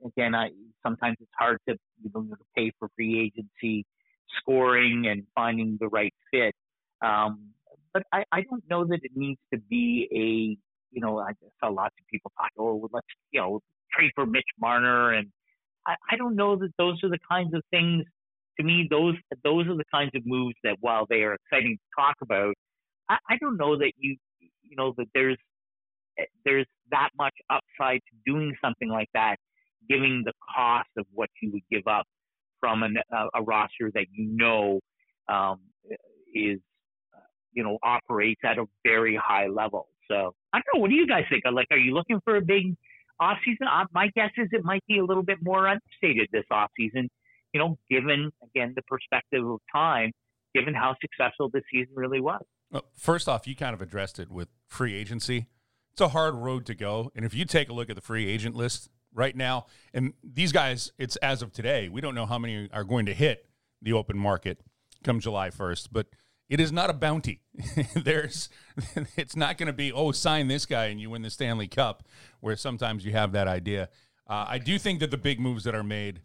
again, I sometimes it's hard to, you know, to pay for free agency scoring and finding the right fit. Um, but I, I don't know that it needs to be a, you know, I saw lots of people talk, oh, let's, you know, trade for Mitch Marner. And I, I don't know that those are the kinds of things, to me, those, those are the kinds of moves that while they are exciting to talk about, I don't know that you, you know, that there's, there's that much upside to doing something like that giving the cost of what you would give up from an, uh, a roster that you know um, is, uh, you know, operates at a very high level. So I don't know. What do you guys think? Like, are you looking for a big offseason? Uh, my guess is it might be a little bit more understated this offseason, you know, given, again, the perspective of time, given how successful this season really was. Well, first off, you kind of addressed it with free agency. It's a hard road to go. And if you take a look at the free agent list right now, and these guys, it's as of today, we don't know how many are going to hit the open market come July first, but it is not a bounty. There's, it's not going to be, oh, sign this guy and you win the Stanley Cup, where sometimes you have that idea. Uh, I do think that the big moves that are made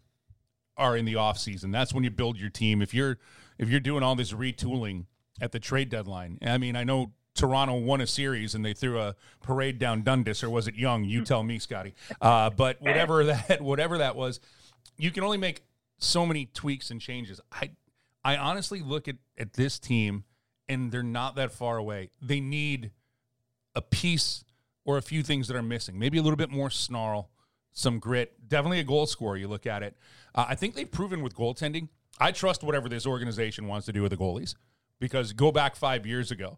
are in the offseason. That's when you build your team. If you're if you're doing all this retooling at the trade deadline, I mean, I know Toronto won a series and they threw a parade down Dundas, or was it Young? You tell me, Scotty. Uh, but whatever that whatever that was, you can only make so many tweaks and changes. I I honestly look at, at this team, and they're not that far away. They need a piece or a few things that are missing. Maybe a little bit more snarl, some grit, definitely a goal scorer. You look at it. Uh, I think they've proven with goaltending. I trust whatever this organization wants to do with the goalies, because go back five years ago,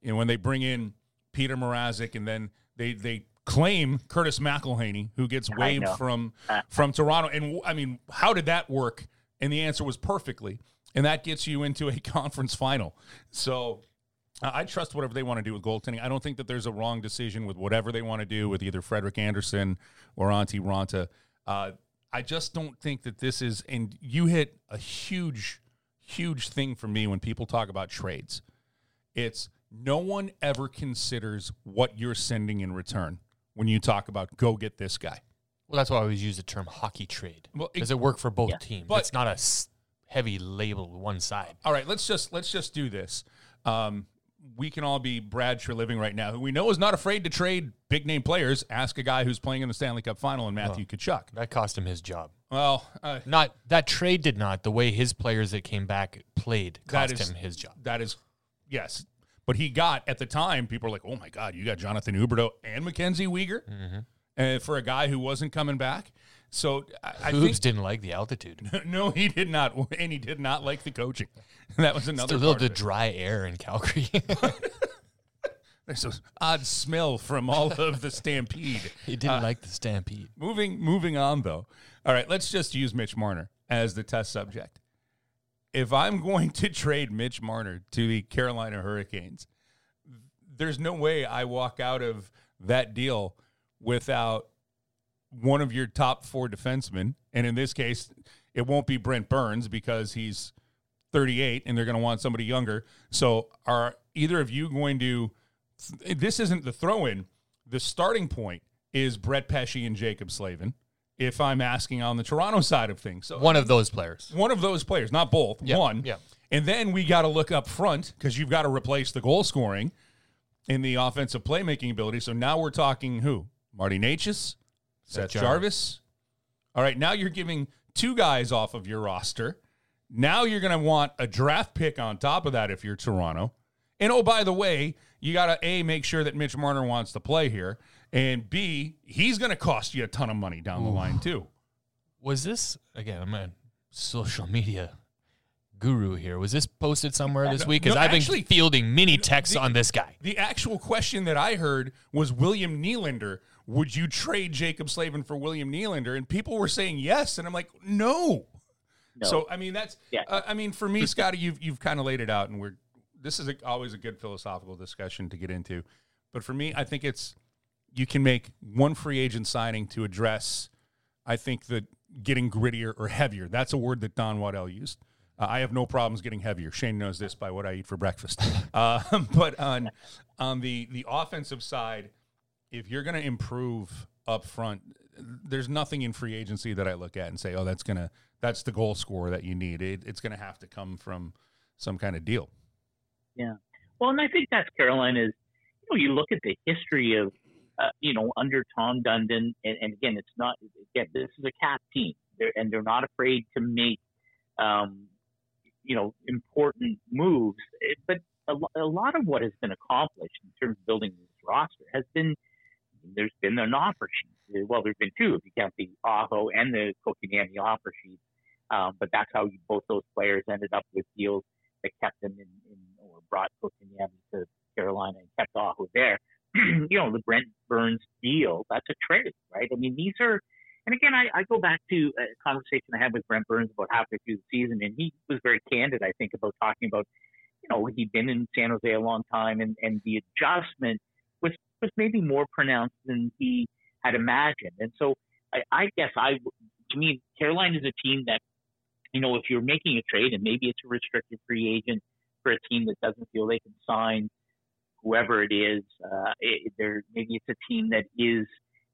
and you know, when they bring in Peter Mrazek and then they they claim Curtis McElhinney, who gets waived from from Toronto. And I mean, how did that work? And the answer was perfectly. And that gets you into a conference final. So uh, I trust whatever they want to do with goaltending. I don't think that there's a wrong decision with whatever they want to do with either Frederik Anderson or Antti Raanta. Uh, I just don't think that this is – and you hit a huge, huge thing for me when people talk about trades. It's no one ever considers what you're sending in return when you talk about go get this guy. Well, that's why I always use the term hockey trade. Well, it, does it work for both yeah, teams? But it's not a st- – heavy label one side. All right, let's just let's just do this. Um, we can all be Brad Treliving right now, who we know is not afraid to trade big name players. Ask a guy who's playing in the Stanley Cup final and Matthew oh, Tkachuk. That cost him his job. Well, uh, not that trade did not. The way his players that came back played cost is, him his job. That is, yes. But he got, at the time, people were like, oh my God, you got Jonathan Huberdeau and Mackenzie Weegar mm-hmm. uh, for a guy who wasn't coming back. So I Hoops didn't like the altitude. No, he did not, and he did not like the coaching. That was another. It's a little the dry air in Calgary. There's an odd smell from all of the Stampede. He didn't uh, like the Stampede. Moving, moving on though. All right, let's just use Mitch Marner as the test subject. If I'm going to trade Mitch Marner to the Carolina Hurricanes, there's no way I walk out of that deal without one of your top four defensemen, and in this case, it won't be Brent Burns because he's thirty-eight and they're going to want somebody younger. So are either of you going to – this isn't the throw-in. The starting point is Brett Pesce and Jacob Slavin, if I'm asking on the Toronto side of things. So one of those players. One of those players, not both, yep. one. Yep. And then we got to look up front because you've got to replace the goal scoring and the offensive playmaking ability. So now we're talking who? Marty Nečas? Seth Jarvis. All right, now you're giving two guys off of your roster. Now you're going to want a draft pick on top of that if you're Toronto. And, oh, by the way, you got to, A, make sure that Mitch Marner wants to play here, and, B, he's going to cost you a ton of money down the Ooh. line too. Was this, again, I'm a social media guru here. Was this posted somewhere this week? Because no, I've been actually, fielding mini texts the, on this guy. The actual question that I heard was William Nylander. Would you trade Jacob Slavin for William Nylander? And people were saying yes, and I'm like, no. no. So I mean, that's. Yeah. Uh, I mean, for me, Scotty, you've you've kind of laid it out, and we're. This is a, always a good philosophical discussion to get into, but for me, I think it's you can make one free agent signing to address. I think that getting grittier or heavier. That's a word that Don Waddell used. Uh, I have no problems getting heavier. Shane knows this by what I eat for breakfast. Uh, but on on the the offensive side. If you're going to improve up front, there's nothing in free agency that I look at and say, oh, that's going to that's the goal scorer that you need. It, it's going to have to come from some kind of deal. Yeah. Well, and I think that's Carolina's, you know, you look at the history of, uh, you know, under Tom Dundon, and, and again, it's not, again, this is a cap team, they're, and they're not afraid to make, um, you know, important moves. It, but a, a lot of what has been accomplished in terms of building this roster has been There's been an offer sheet. Well, there's been two, if you count the Aho and the Kotkaniemi offer sheet. Um, but that's how you, both those players ended up with deals that kept them in, in or brought Kotkaniemi to Carolina and kept Aho there. You know, the Brent Burns deal, that's a trade, right? I mean, these are, and again, I, I go back to a conversation I had with Brent Burns about halfway through the season, and he was very candid, I think, about talking about, you know, he'd been in San Jose a long time, and, and the adjustment was, was maybe more pronounced than he had imagined. And so I, I guess I, to me, Carolina is a team that, you know, if you're making a trade, and maybe it's a restricted free agent for a team that doesn't feel they can sign whoever it is, uh, it, there maybe it's a team that is,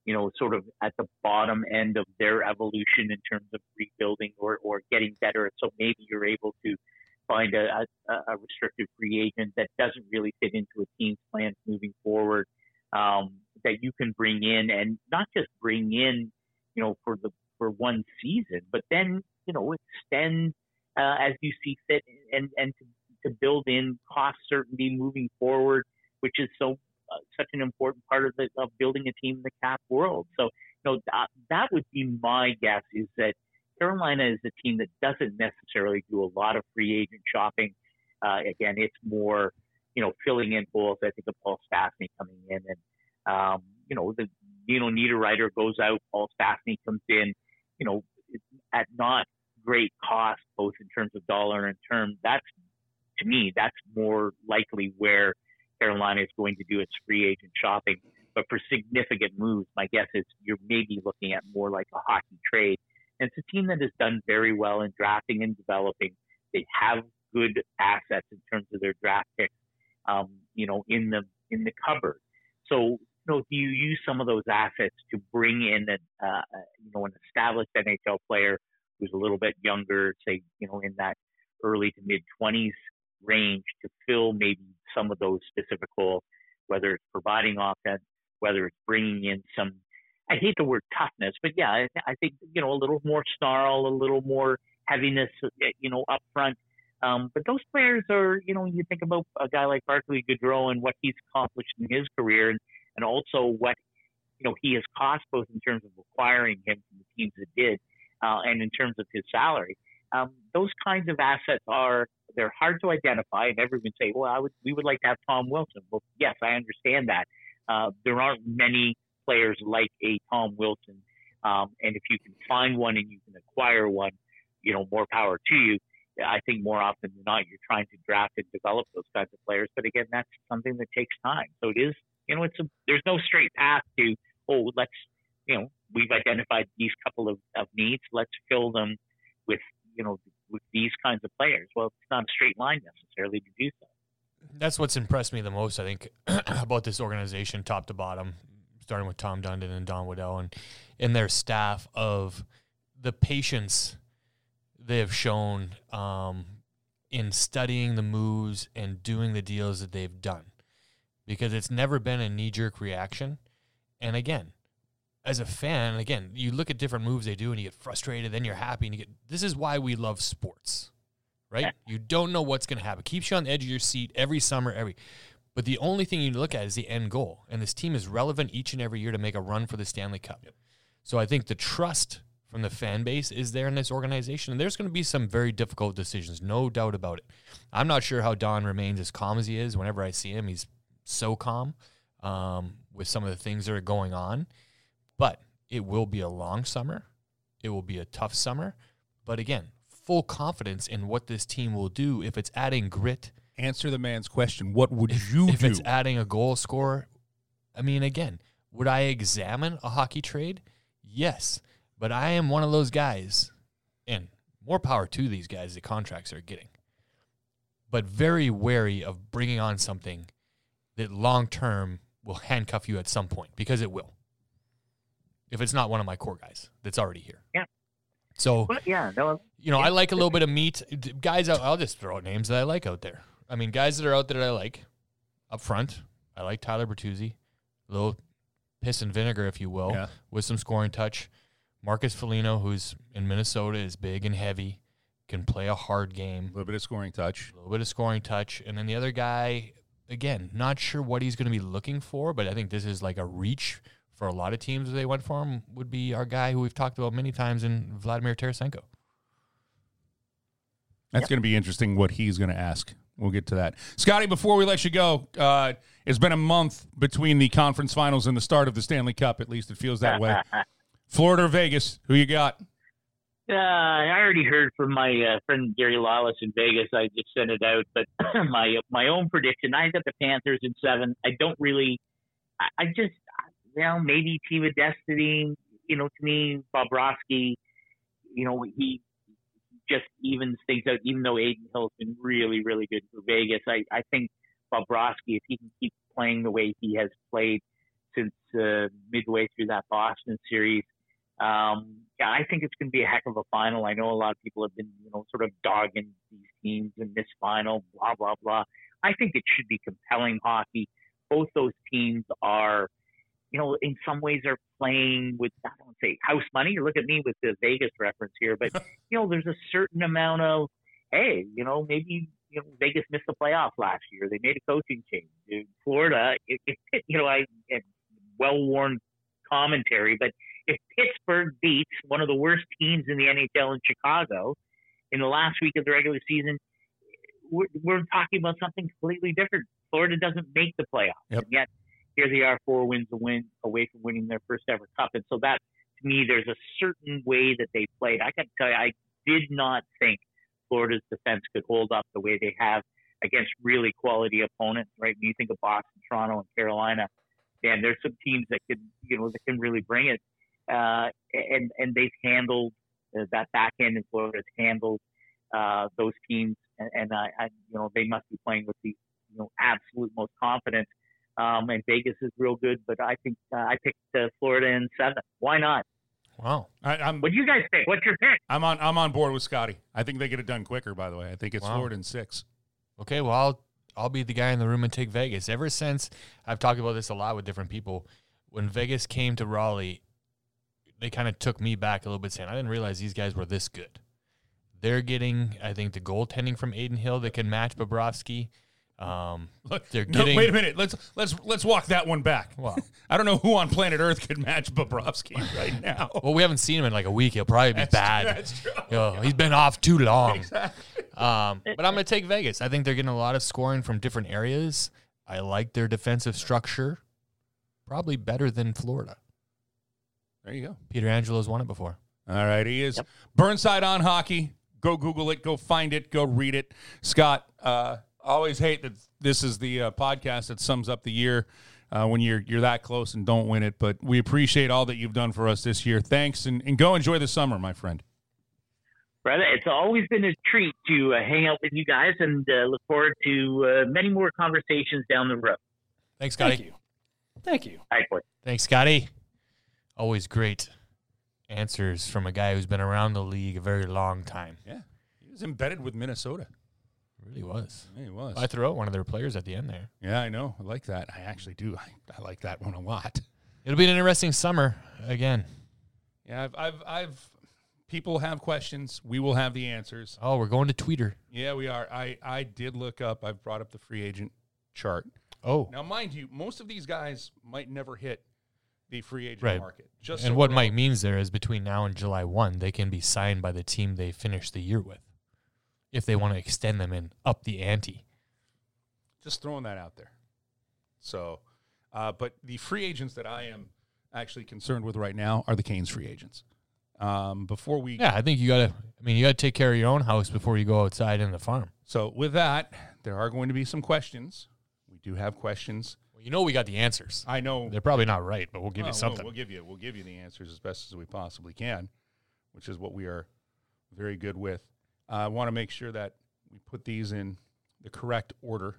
you know, sort of at the bottom end of their evolution in terms of rebuilding or, or getting better. So maybe you're able to find a, a, a restricted free agent that doesn't really fit into a team's plans moving forward, um, that you can bring in, and not just bring in, you know, for the for one season, but then, you know, extend uh, as you see fit, and and to, to build in cost certainty moving forward, which is so uh, such an important part of the of building a team in the cap world. So, you know, that, that would be my guess, is that Carolina is a team that doesn't necessarily do a lot of free agent shopping. Uh, again, it's more, you know, filling in holes. I think of Paul Stastny coming in, and um, you know, the Nino Niederreiter goes out, Paul Stastny comes in, you know, at not great cost, both in terms of dollar and term. That's, to me, that's more likely where Carolina is going to do its free agent shopping. But for significant moves, my guess is you're maybe looking at more like a hockey trade. And it's a team that has done very well in drafting and developing. They have good assets in terms of their draft picks, um, you know, in the in the cupboard. So, you know, do you use some of those assets to bring in a, uh, you know, an established N H L player who's a little bit younger, say, you know, in that early to mid twenties range, to fill maybe some of those specific holes, whether it's providing offense, whether it's bringing in some, I hate the word toughness, but yeah, I, th- I think, you know, a little more snarl, a little more heaviness, you know, up front. Um, but those players are, you know, you think about a guy like Barclay Goodrow and what he's accomplished in his career, and, and also what, you know, he has cost, both in terms of acquiring him from the teams that did, uh, and in terms of his salary. Um, those kinds of assets are, they're hard to identify, and everyone say, well, I would, we would like to have Tom Wilson. Well, yes, I understand that. Uh, there aren't many players like a Tom Wilson, um, and if you can find one and you can acquire one, you know, more power to you. I think more often than not, you're trying to draft and develop those kinds of players. But again, that's something that takes time. So it is, you know, it's a, there's no straight path to, oh, let's, you know, we've identified these couple of, of needs. Let's fill them with, you know, with these kinds of players. Well, it's not a straight line necessarily to do so. That's what's impressed me the most, I think, about this organization, top to bottom, starting with Tom Dundon and Don Waddell, and, and their staff, of the patience they have shown um, in studying the moves and doing the deals that they've done, because it's never been a knee-jerk reaction. And again, as a fan, again, you look at different moves they do and you get frustrated, then you're happy, and you get, this is why we love sports, right? Yeah. You don't know what's going to happen. It keeps you on the edge of your seat every summer, every But the only thing you look at is the end goal. And this team is relevant each and every year to make a run for the Stanley Cup. Yep. So I think the trust from the fan base is there in this organization. And there's going to be some very difficult decisions, no doubt about it. I'm not sure how Don remains as calm as he is. Whenever I see him, he's so calm um, with some of the things that are going on. But it will be a long summer. It will be a tough summer. But again, full confidence in what this team will do if it's adding grit. Answer the man's question. What would you if, do? If it's adding a goal scorer, I mean, again, would I examine a hockey trade? Yes, but I am one of those guys, and more power to these guys, the contracts they're getting, but very wary of bringing on something that long-term will handcuff you at some point, because it will, if it's not one of my core guys that's already here. Yeah. So, well, yeah, no, you know, yeah. I like a little bit of meat. Guys, I'll, I'll just throw out names that I like out there. I mean, guys that are out there that I like up front. I like Tyler Bertuzzi, a little piss and vinegar, if you will, yeah. with some scoring touch. Marcus Foligno, who's in Minnesota, is big and heavy, can play a hard game. A little bit of scoring touch. A little bit of scoring touch. And then the other guy, again, not sure what he's going to be looking for, but I think this is like a reach for a lot of teams, they went for him, would be our guy who we've talked about many times in Vladimir Tarasenko. That's yep. going to be interesting what he's going to ask. We'll get to that. Scotty, before we let you go, uh, it's been a month between the conference finals and the start of the Stanley Cup. At least it feels that way. Florida or Vegas, who you got? Uh, I already heard from my uh, friend Gary Lawless in Vegas. I just sent it out. But my my own prediction, I got the Panthers in seven. I don't really – I just – you know, maybe Team of Destiny. You know, to me, Bobrovsky, you know, he – just evens things out, even though Adin Hill's been really, really good for Vegas. I, I think Bobrovsky, if he can keep playing the way he has played since uh, midway through that Boston series, um, yeah, I think it's going to be a heck of a final. I know a lot of people have been, you know, sort of dogging these teams in this final, blah, blah, blah. I think it should be compelling hockey. Both those teams are, you know, in some ways are playing with, I don't say house money. Look at me with the Vegas reference here. But, you know, there's a certain amount of, hey, you know, maybe you know, Vegas missed the playoff last year. They made a coaching change. In Florida, it, it, you know, I well-worn commentary. But if Pittsburgh beats one of the worst teams in the N H L in Chicago in the last week of the regular season, we're, we're talking about something completely different. Florida doesn't make the playoffs. Yep. And yet, here they are, four wins a win away from winning their first ever cup. And so that, to me, there's a certain way that they played. I got to tell you, I did not think Florida's defense could hold up the way they have against really quality opponents, right? When you think of Boston, Toronto, and Carolina, man, there's some teams that can, you know, that can really bring it. Uh, and, and they've handled uh, that back end in Florida's handled uh, those teams. And, and I, I, you know, they must be playing with the, you know, absolute most confidence. Um, and Vegas is real good, but I think uh, I picked uh, Florida in seven. Why not? Wow! I, I'm, what do you guys pick? What's your pick? I'm on. I'm on board with Scotty. I think they get it done quicker. By the way, I think it's wow. Florida in six. Okay, well, I'll I'll be the guy in the room and take Vegas. Ever since I've talked about this a lot with different people, when Vegas came to Raleigh, they kind of took me back a little bit, saying I didn't realize these guys were this good. They're getting, I think, the goaltending from Adin Hill that can match Bobrovsky. Um, they're getting... no, wait a minute. Let's let's let's walk that one back. Wow. I don't know who on planet Earth could match Bobrovsky right now. Well, we haven't seen him in like a week. He'll probably be that's bad. True, that's true. You know, he's been off too long. Exactly. Um, but I'm going to take Vegas. I think they're getting a lot of scoring from different areas. I like their defensive structure, probably better than Florida. There you go. Peter Angelo's won it before. All right, he is. Yep. Burnside on hockey. Go Google it. Go find it. Go read it. Scott. Uh, Always hate that this is the uh, podcast that sums up the year uh, when you're you're that close and don't win it. But we appreciate all that you've done for us this year. Thanks, and, and go enjoy the summer, my friend. Brother, it's always been a treat to uh, hang out with you guys, and uh, look forward to uh, many more conversations down the road. Thanks, Scotty. Thank you. Thank you. All right, boy. Thanks, Scotty. Always great answers from a guy who's been around the league a very long time. Yeah, he was embedded with Minnesota. Really was. Yeah, he was. I threw out one of their players at the end there. Yeah, I know. I like that. I actually do. I, I like that one a lot. It'll be an interesting summer again. Yeah, I've, I've, I've. People have questions. We will have the answers. Oh, we're going to Twitter. Yeah, we are. I, I did look up. I've brought up the free agent chart. Oh, now mind you, most of these guys might never hit the free agent right. market. Just and so what Mike means there is between now and July first, they can be signed by the team they finish the year with, if they want to extend them and up the ante. Just throwing that out there. So, uh, but the free agents that I am actually concerned with right now are the Canes free agents. Um, before we... Yeah, I think you got to... I mean, you got to take care of your own house before you go outside in the farm. So, with that, there are going to be some questions. We do have questions. Well, you know we got the answers. I know. They're probably not right, but we'll give well, you something. We'll, we'll give you We'll give you the answers as best as we possibly can, which is what we are very good with. Uh, I want to make sure that we put these in the correct order.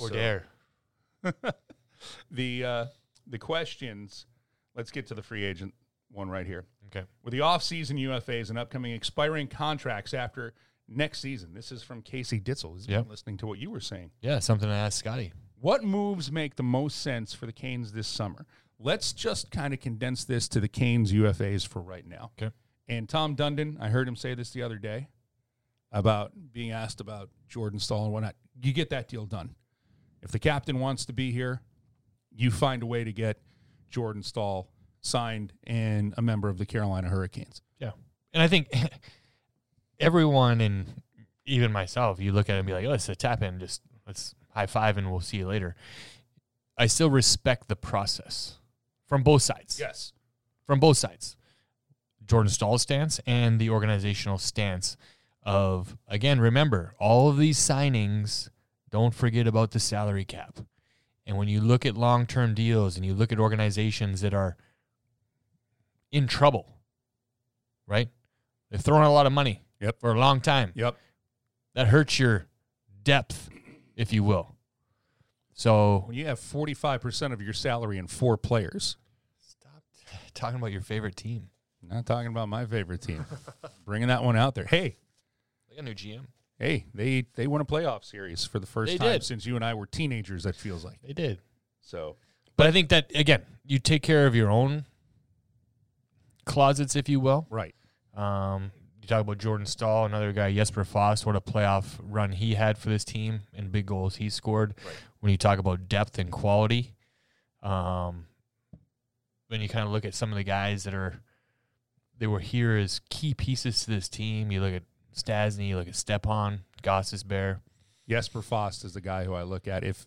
Order. So, the uh, the questions, let's get to the free agent one right here. Okay. With the off-season U F As and upcoming expiring contracts after next season. This is from Casey Ditzel. He's yep. been listening to what you were saying. Yeah, something I asked Scotty. What moves make the most sense for the Canes this summer? Let's just kind of condense this to the Canes U F As for right now. Okay. And Tom Dundon, I heard him say this the other day about being asked about Jordan Staal and whatnot. You get that deal done. If the captain wants to be here, you find a way to get Jordan Staal signed and a member of the Carolina Hurricanes. Yeah. And I think everyone, and even myself, you look at it and be like, oh, it's a tap in, just let's high five and we'll see you later. I still respect the process from both sides. Yes. From both sides. Jordan Stahl's stance and the organizational stance of, again, remember, all of these signings, don't forget about the salary cap. And when you look at long-term deals and you look at organizations that are in trouble, right? They've thrown out a lot of money yep. for a long time. Yep. That hurts your depth, if you will. So when you have forty-five percent of your salary in four players. Stop talking about your favorite team. Not talking about my favorite team. Bringing that one out there. Hey. They got a new G M. Hey, they, they won a playoff series for the first they time did. Since you and I were teenagers, that feels like. They did. So, but, but I think that, again, you take care of your own closets, if you will. Right. Um, you talk about Jordan Staal, another guy, Jesper Fast, what a playoff run he had for this team and big goals he scored. Right. When you talk about depth and quality, um, when you kind of look at some of the guys that are – they were here as key pieces to this team. You look at Stasny, you look at Stepan, Gossesbear. Jesper Fast is the guy who I look at. If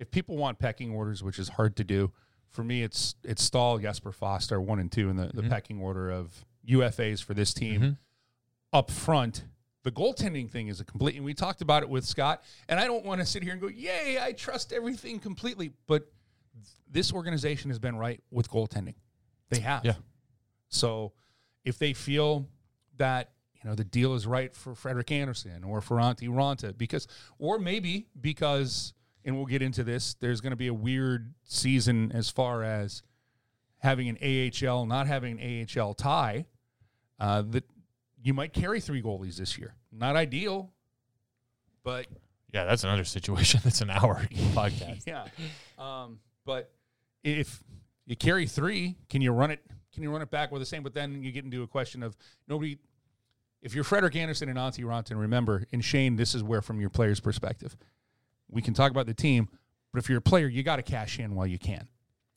if people want pecking orders, which is hard to do, for me it's it's Staal, Jesper Fast are one and two in the, mm-hmm. the pecking order of U F As for this team. Mm-hmm. Up front, the goaltending thing is a complete, and we talked about it with Scott, and I don't want to sit here and go, yay, I trust everything completely, but this organization has been right with goaltending. They have. Yeah. So if they feel that, you know, the deal is right for Frederik Anderson or for Antti Raanta, because, or maybe because, and we'll get into this, there's going to be a weird season as far as having an A H L, not having an A H L tie, uh, that you might carry three goalies this year. Not ideal, but. Yeah, that's another situation. That's an hour podcast. Yeah. Um, but if you carry three, can you run it? Can you run it back with the same? But then you get into a question of nobody. If you're Frederik Anderson and Antti Raanta, remember, and Shane, this is where, from your player's perspective, we can talk about the team, but if you're a player, you got to cash in while you can.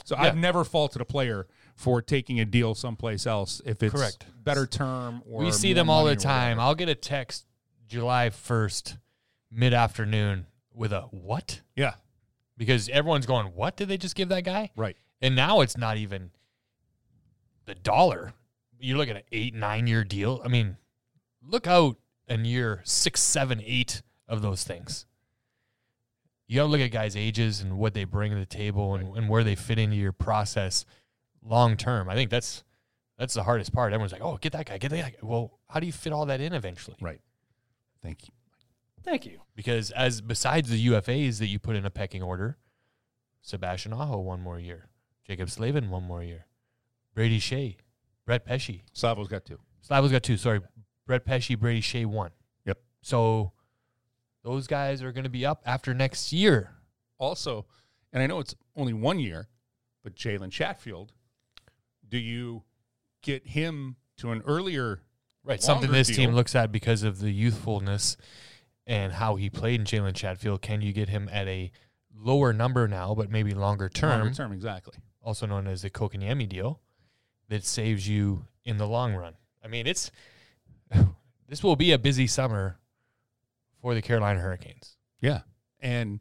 So yeah. I've never faulted a player for taking a deal someplace else if it's correct, better term. Or we see them all the time. I'll get a text July first, mid-afternoon, with a what? Yeah. Because everyone's going, what did they just give that guy? Right. And now it's not even the dollar. You're looking at an eight, nine-year deal. I mean, look out in year six, seven, eight of those things. You got to look at guys' ages and what they bring to the table and, right. and where they fit into your process long-term. I think that's that's the hardest part. Everyone's like, oh, get that guy, get that guy. Well, how do you fit all that in eventually? Right. Thank you. Thank you. Because as besides the U F As that you put in a pecking order, Sebastian Aho one more year, Jacob Slavin one more year, Brady Skjei, Brett Pesce. Slavo's got two. Slavo's got two, sorry. Brett Pesce, Brady Skjei one. Yep. So those guys are going to be up after next year. Also, and I know it's only one year, but Jalen Chatfield, do you get him to an earlier, right? Something this deal? Team looks at because of the youthfulness and how he played in Jalen Chatfield. Can you get him at a lower number now, but maybe longer term? Longer term, exactly. Also known as the Kokiniemi deal. That saves you in the long run. I mean, it's this will be a busy summer for the Carolina Hurricanes. Yeah, and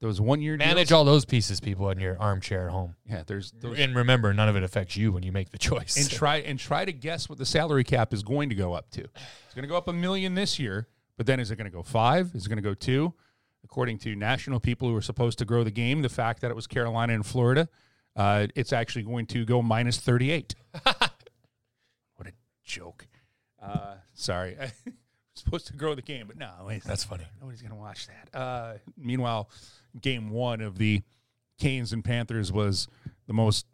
those one-year manage deals. All those pieces, people, in your armchair at home. Yeah, there's those. And remember, none of it affects you when you make the choice. And try and try to guess what the salary cap is going to go up to. It's going to go up a million this year, but then is it going to go five? Is it going to go two? According to national people who are supposed to grow the game, the fact that it was Carolina and Florida. Uh, it's actually going to go minus thirty-eight. What a joke. Uh, sorry. I'm supposed to grow the game, but no. That's funny. Nobody's going to watch that. Uh, meanwhile, game one of the Canes and Panthers was the most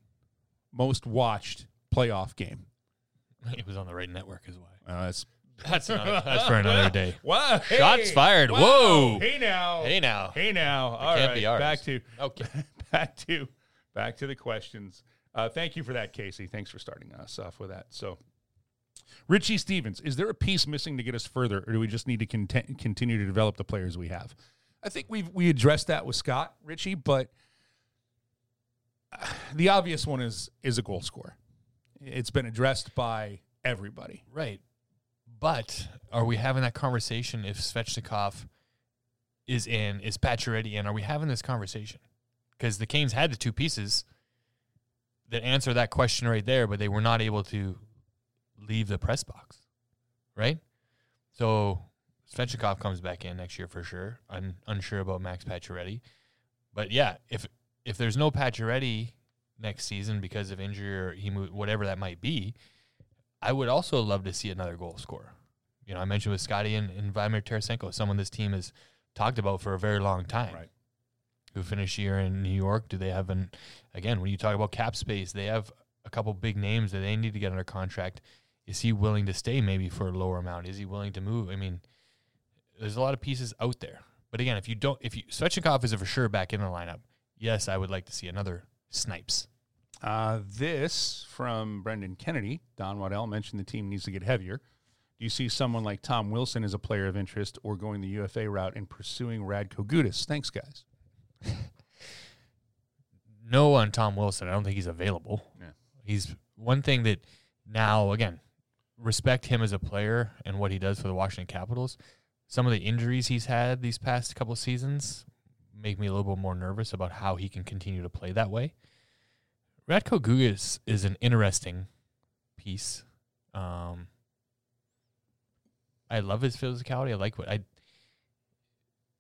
most watched playoff game. It was on the right network as well. Uh, that's that's, another, that's for another day. Wow. Hey, shots fired. Wow. Whoa. Hey now. Hey now. Hey now. All it can't right. Be ours. Back to. Okay. Back to. Back to the questions. Uh, thank you for that, Casey. Thanks for starting us off with that. So, Richie Stevens, is there a piece missing to get us further, or do we just need to cont- continue to develop the players we have? I think we we addressed that with Scott, Richie, but the obvious one is is a goal scorer. It's been addressed by everybody. Right. But are we having that conversation if Svechnikov is in, is Pacioretty in? Are we having this conversation? Because the Canes had the two pieces that answer that question right there, but they were not able to leave the press box, right? So Svechnikov comes back in next year for sure. I'm unsure about Max Pacioretty. But, yeah, if if there's no Pacioretty next season because of injury or he moved, whatever that might be, I would also love to see another goal scorer. You know, I mentioned with Scotty and, and Vladimir Tarasenko, someone this team has talked about for a very long time. Right. Who finished here in New York? Do they have an, again, when you talk about cap space, they have a couple big names that they need to get under contract. Is he willing to stay maybe for a lower amount? Is he willing to move? I mean, there's a lot of pieces out there. But again, if you don't, if you, Svechnikov is a for sure back in the lineup. Yes, I would like to see another Snipes. Uh, this from Brendan Kennedy. Don Waddell mentioned the team needs to get heavier. Do you see someone like Tom Wilson as a player of interest or going the U F A route and pursuing Radko Gudas? Thanks, guys. No on Tom Wilson. I don't think he's available. Yeah. He's one thing that now, again, respect him as a player and what he does for the Washington Capitals. Some of the injuries he's had these past couple seasons make me a little bit more nervous about how he can continue to play that way. Radko Gudas is an interesting piece. Um, I love his physicality. I like what I.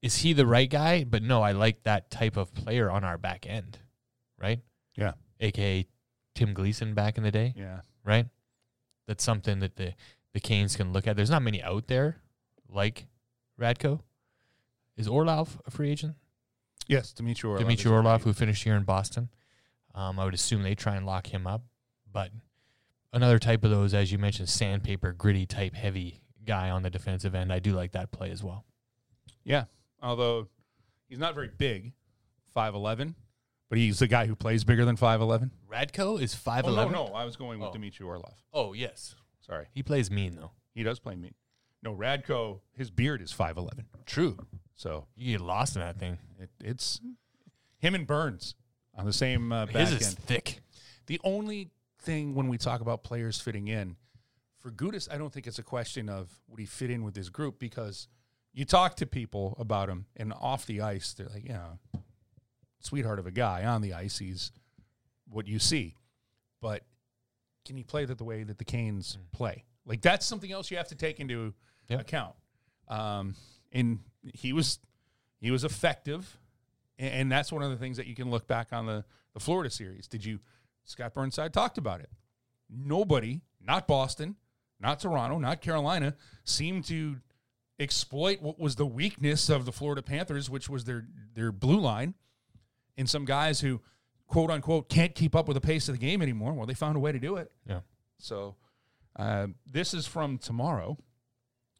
Is he the right guy? But no, I like that type of player on our back end, right? Yeah. A K A Tim Gleason back in the day. Yeah. Right? That's something that the, the Canes can look at. There's not many out there like Radko. Is Orlov a free agent? Yes, Dmitry Orlov. Dmitry Orlov, who finished here in Boston. Um, I would assume they try and lock him up. But another type of those, as you mentioned, sandpaper, gritty type, heavy guy on the defensive end. I do like that play as well. Yeah, although he's not very big, five eleven, but he's the guy who plays bigger than five eleven. Radko is five eleven? Oh, no, no, I was going with oh. Dmitry Orlov. Oh, yes. Sorry. He plays mean, though. He does play mean. No, Radko, his beard is five eleven. True. So you get lost in that thing. It, it's him and Burns. On the same uh, back end. His is thick. The only thing when we talk about players fitting in, for Gudas, I don't think it's a question of would he fit in with his group, because you talk to people about him, and off the ice, they're like, you know, sweetheart of a guy. On the ice, he's what you see. But can he play that the way that the Canes play? Like, that's something else you have to take into yep. account. Um, and he was he was effective. And that's one of the things that you can look back on the, the Florida series. Did you – Scott Burnside talked about it. Nobody, not Boston, not Toronto, not Carolina, seemed to exploit what was the weakness of the Florida Panthers, which was their, their blue line, and some guys who, quote, unquote, can't keep up with the pace of the game anymore. Well, they found a way to do it. Yeah. So uh, this is from tomorrow,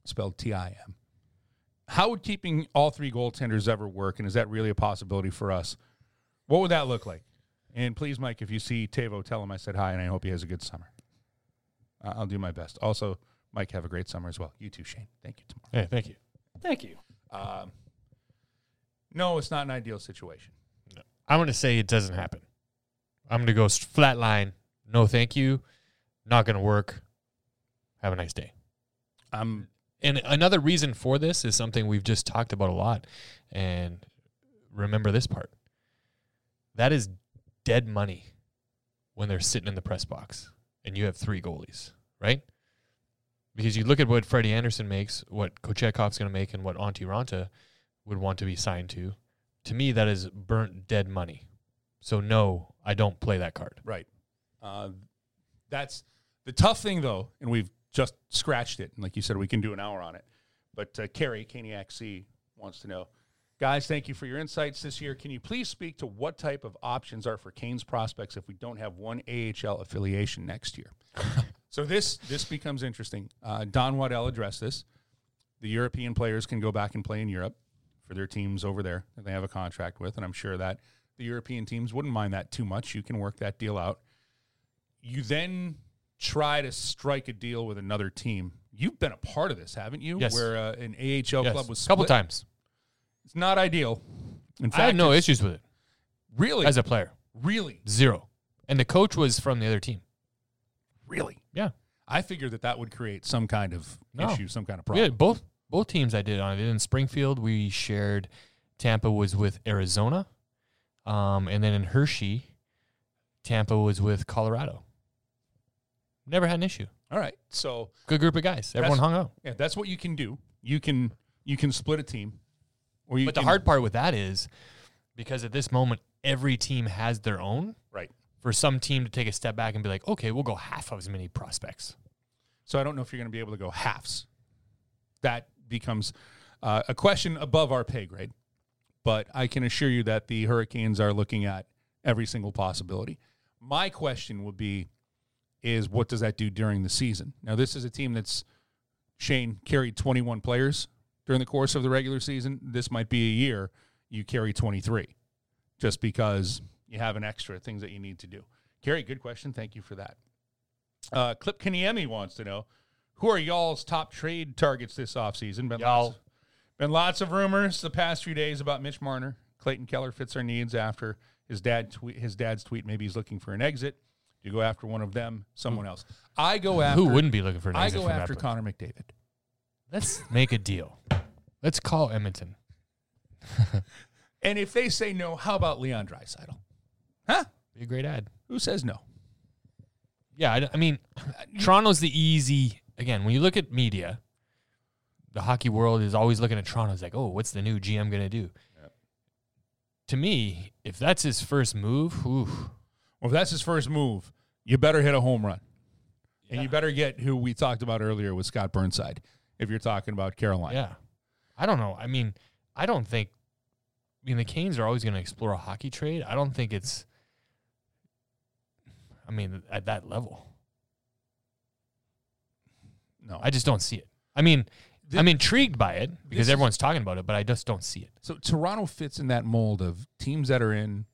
spelled T I M. How would keeping all three goaltenders ever work, and is that really a possibility for us? What would that look like? And please, Mike, if you see Teuvo, tell him I said hi, and I hope he has a good summer. Uh, I'll do my best. Also, Mike, have a great summer as well. You too, Shane. Thank you tomorrow. Hey, thank you. Thank you. Um, no, it's not an ideal situation. No. I'm going to say it doesn't happen. I'm going to go flat line. No, thank you. Not going to work. Have a nice day. I'm... And another reason for this is something we've just talked about a lot. And remember this part. That is dead money when they're sitting in the press box and you have three goalies, right? Because you look at what Freddie Anderson makes, what Kochetkov's going to make, and what Antti Raanta would want to be signed to. To me, that is burnt dead money. So, no, I don't play that card. Right. Uh, that's the tough thing, though, and we've just scratched it. And like you said, we can do an hour on it. But uh, Carrie, Caniac C, wants to know, guys, thank you for your insights this year. Can you please speak to what type of options are for Canes prospects if we don't have one A H L affiliation next year? So this this becomes interesting. Uh, Don Waddell addressed this. The European players can go back and play in Europe for their teams over there that they have a contract with, and I'm sure that the European teams wouldn't mind that too much. You can work that deal out. You then try to strike a deal with another team. You've been a part of this, haven't you? Yes. Where uh, an A H L yes. club was split. A couple times. It's not ideal. In fact, I had no issues with it. Really? As a player. Really? Zero. And the coach was from the other team. Really? Yeah. I figured that that would create some kind of no. issue, some kind of problem. Yeah, both both teams I did on it. In Springfield, we shared. Tampa was with Arizona. Um, and then in Hershey, Tampa was with Colorado. Never had an issue. All right. So good group of guys. Everyone hung out. Yeah, that's what you can do. You can you can split a team. Or you but can, the hard part with that is because at this moment, every team has their own. Right. For some team to take a step back and be like, okay, we'll go half of as many prospects. So I don't know if you're going to be able to go halves. That becomes uh, a question above our pay grade. But I can assure you that the Hurricanes are looking at every single possibility. My question would be, is what does that do during the season? Now, this is a team that's, Shane, carried twenty-one players during the course of the regular season. This might be a year you carry twenty-three just because you have an extra things that you need to do. Kerry, good question. Thank you for that. Uh, Clip Kaniemi wants to know, who are y'all's top trade targets this offseason? Ben Y'all. Been lots of rumors the past few days about Mitch Marner. Clayton Keller fits our needs after his dad tweet, his dad's tweet. Maybe he's looking for an exit. You go after one of them, someone else. I go after. Who wouldn't be looking for an exit? I go after Connor McDavid. Let's make a deal. Let's call Edmonton. And if they say no, how about Leon Draisaitl? Huh? Be a great ad. Who says no? Yeah, I, I mean, Toronto's the easy. Again, when you look at media. The hockey world is always looking at Toronto. It's like, oh, what's the new G M going to do? Yep. To me, if that's his first move, oof. Well, if that's his first move, you better hit a home run. Yeah. And you better get who we talked about earlier with Scott Burnside, if you're talking about Carolina. Yeah. I don't know. I mean, I don't think – I mean, the Canes are always going to explore a hockey trade. I don't think it's – I mean, at that level. No. I just don't see it. I mean – I'm intrigued by it because everyone's talking about it, but I just don't see it. So Toronto fits in that mold of teams that are in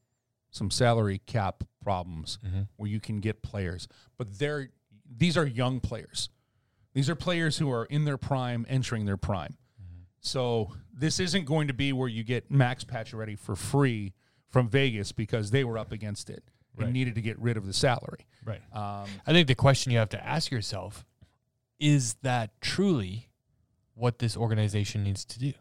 some salary cap problems mm-hmm. where you can get players. But they're these are young players. These are players who are in their prime, entering their prime. Mm-hmm. So this isn't going to be where you get Max Pacioretty for free from Vegas because they were up against it and right. needed to get rid of the salary. Right. Um, I think the question you have to ask yourself, is that truly what this organization needs to do?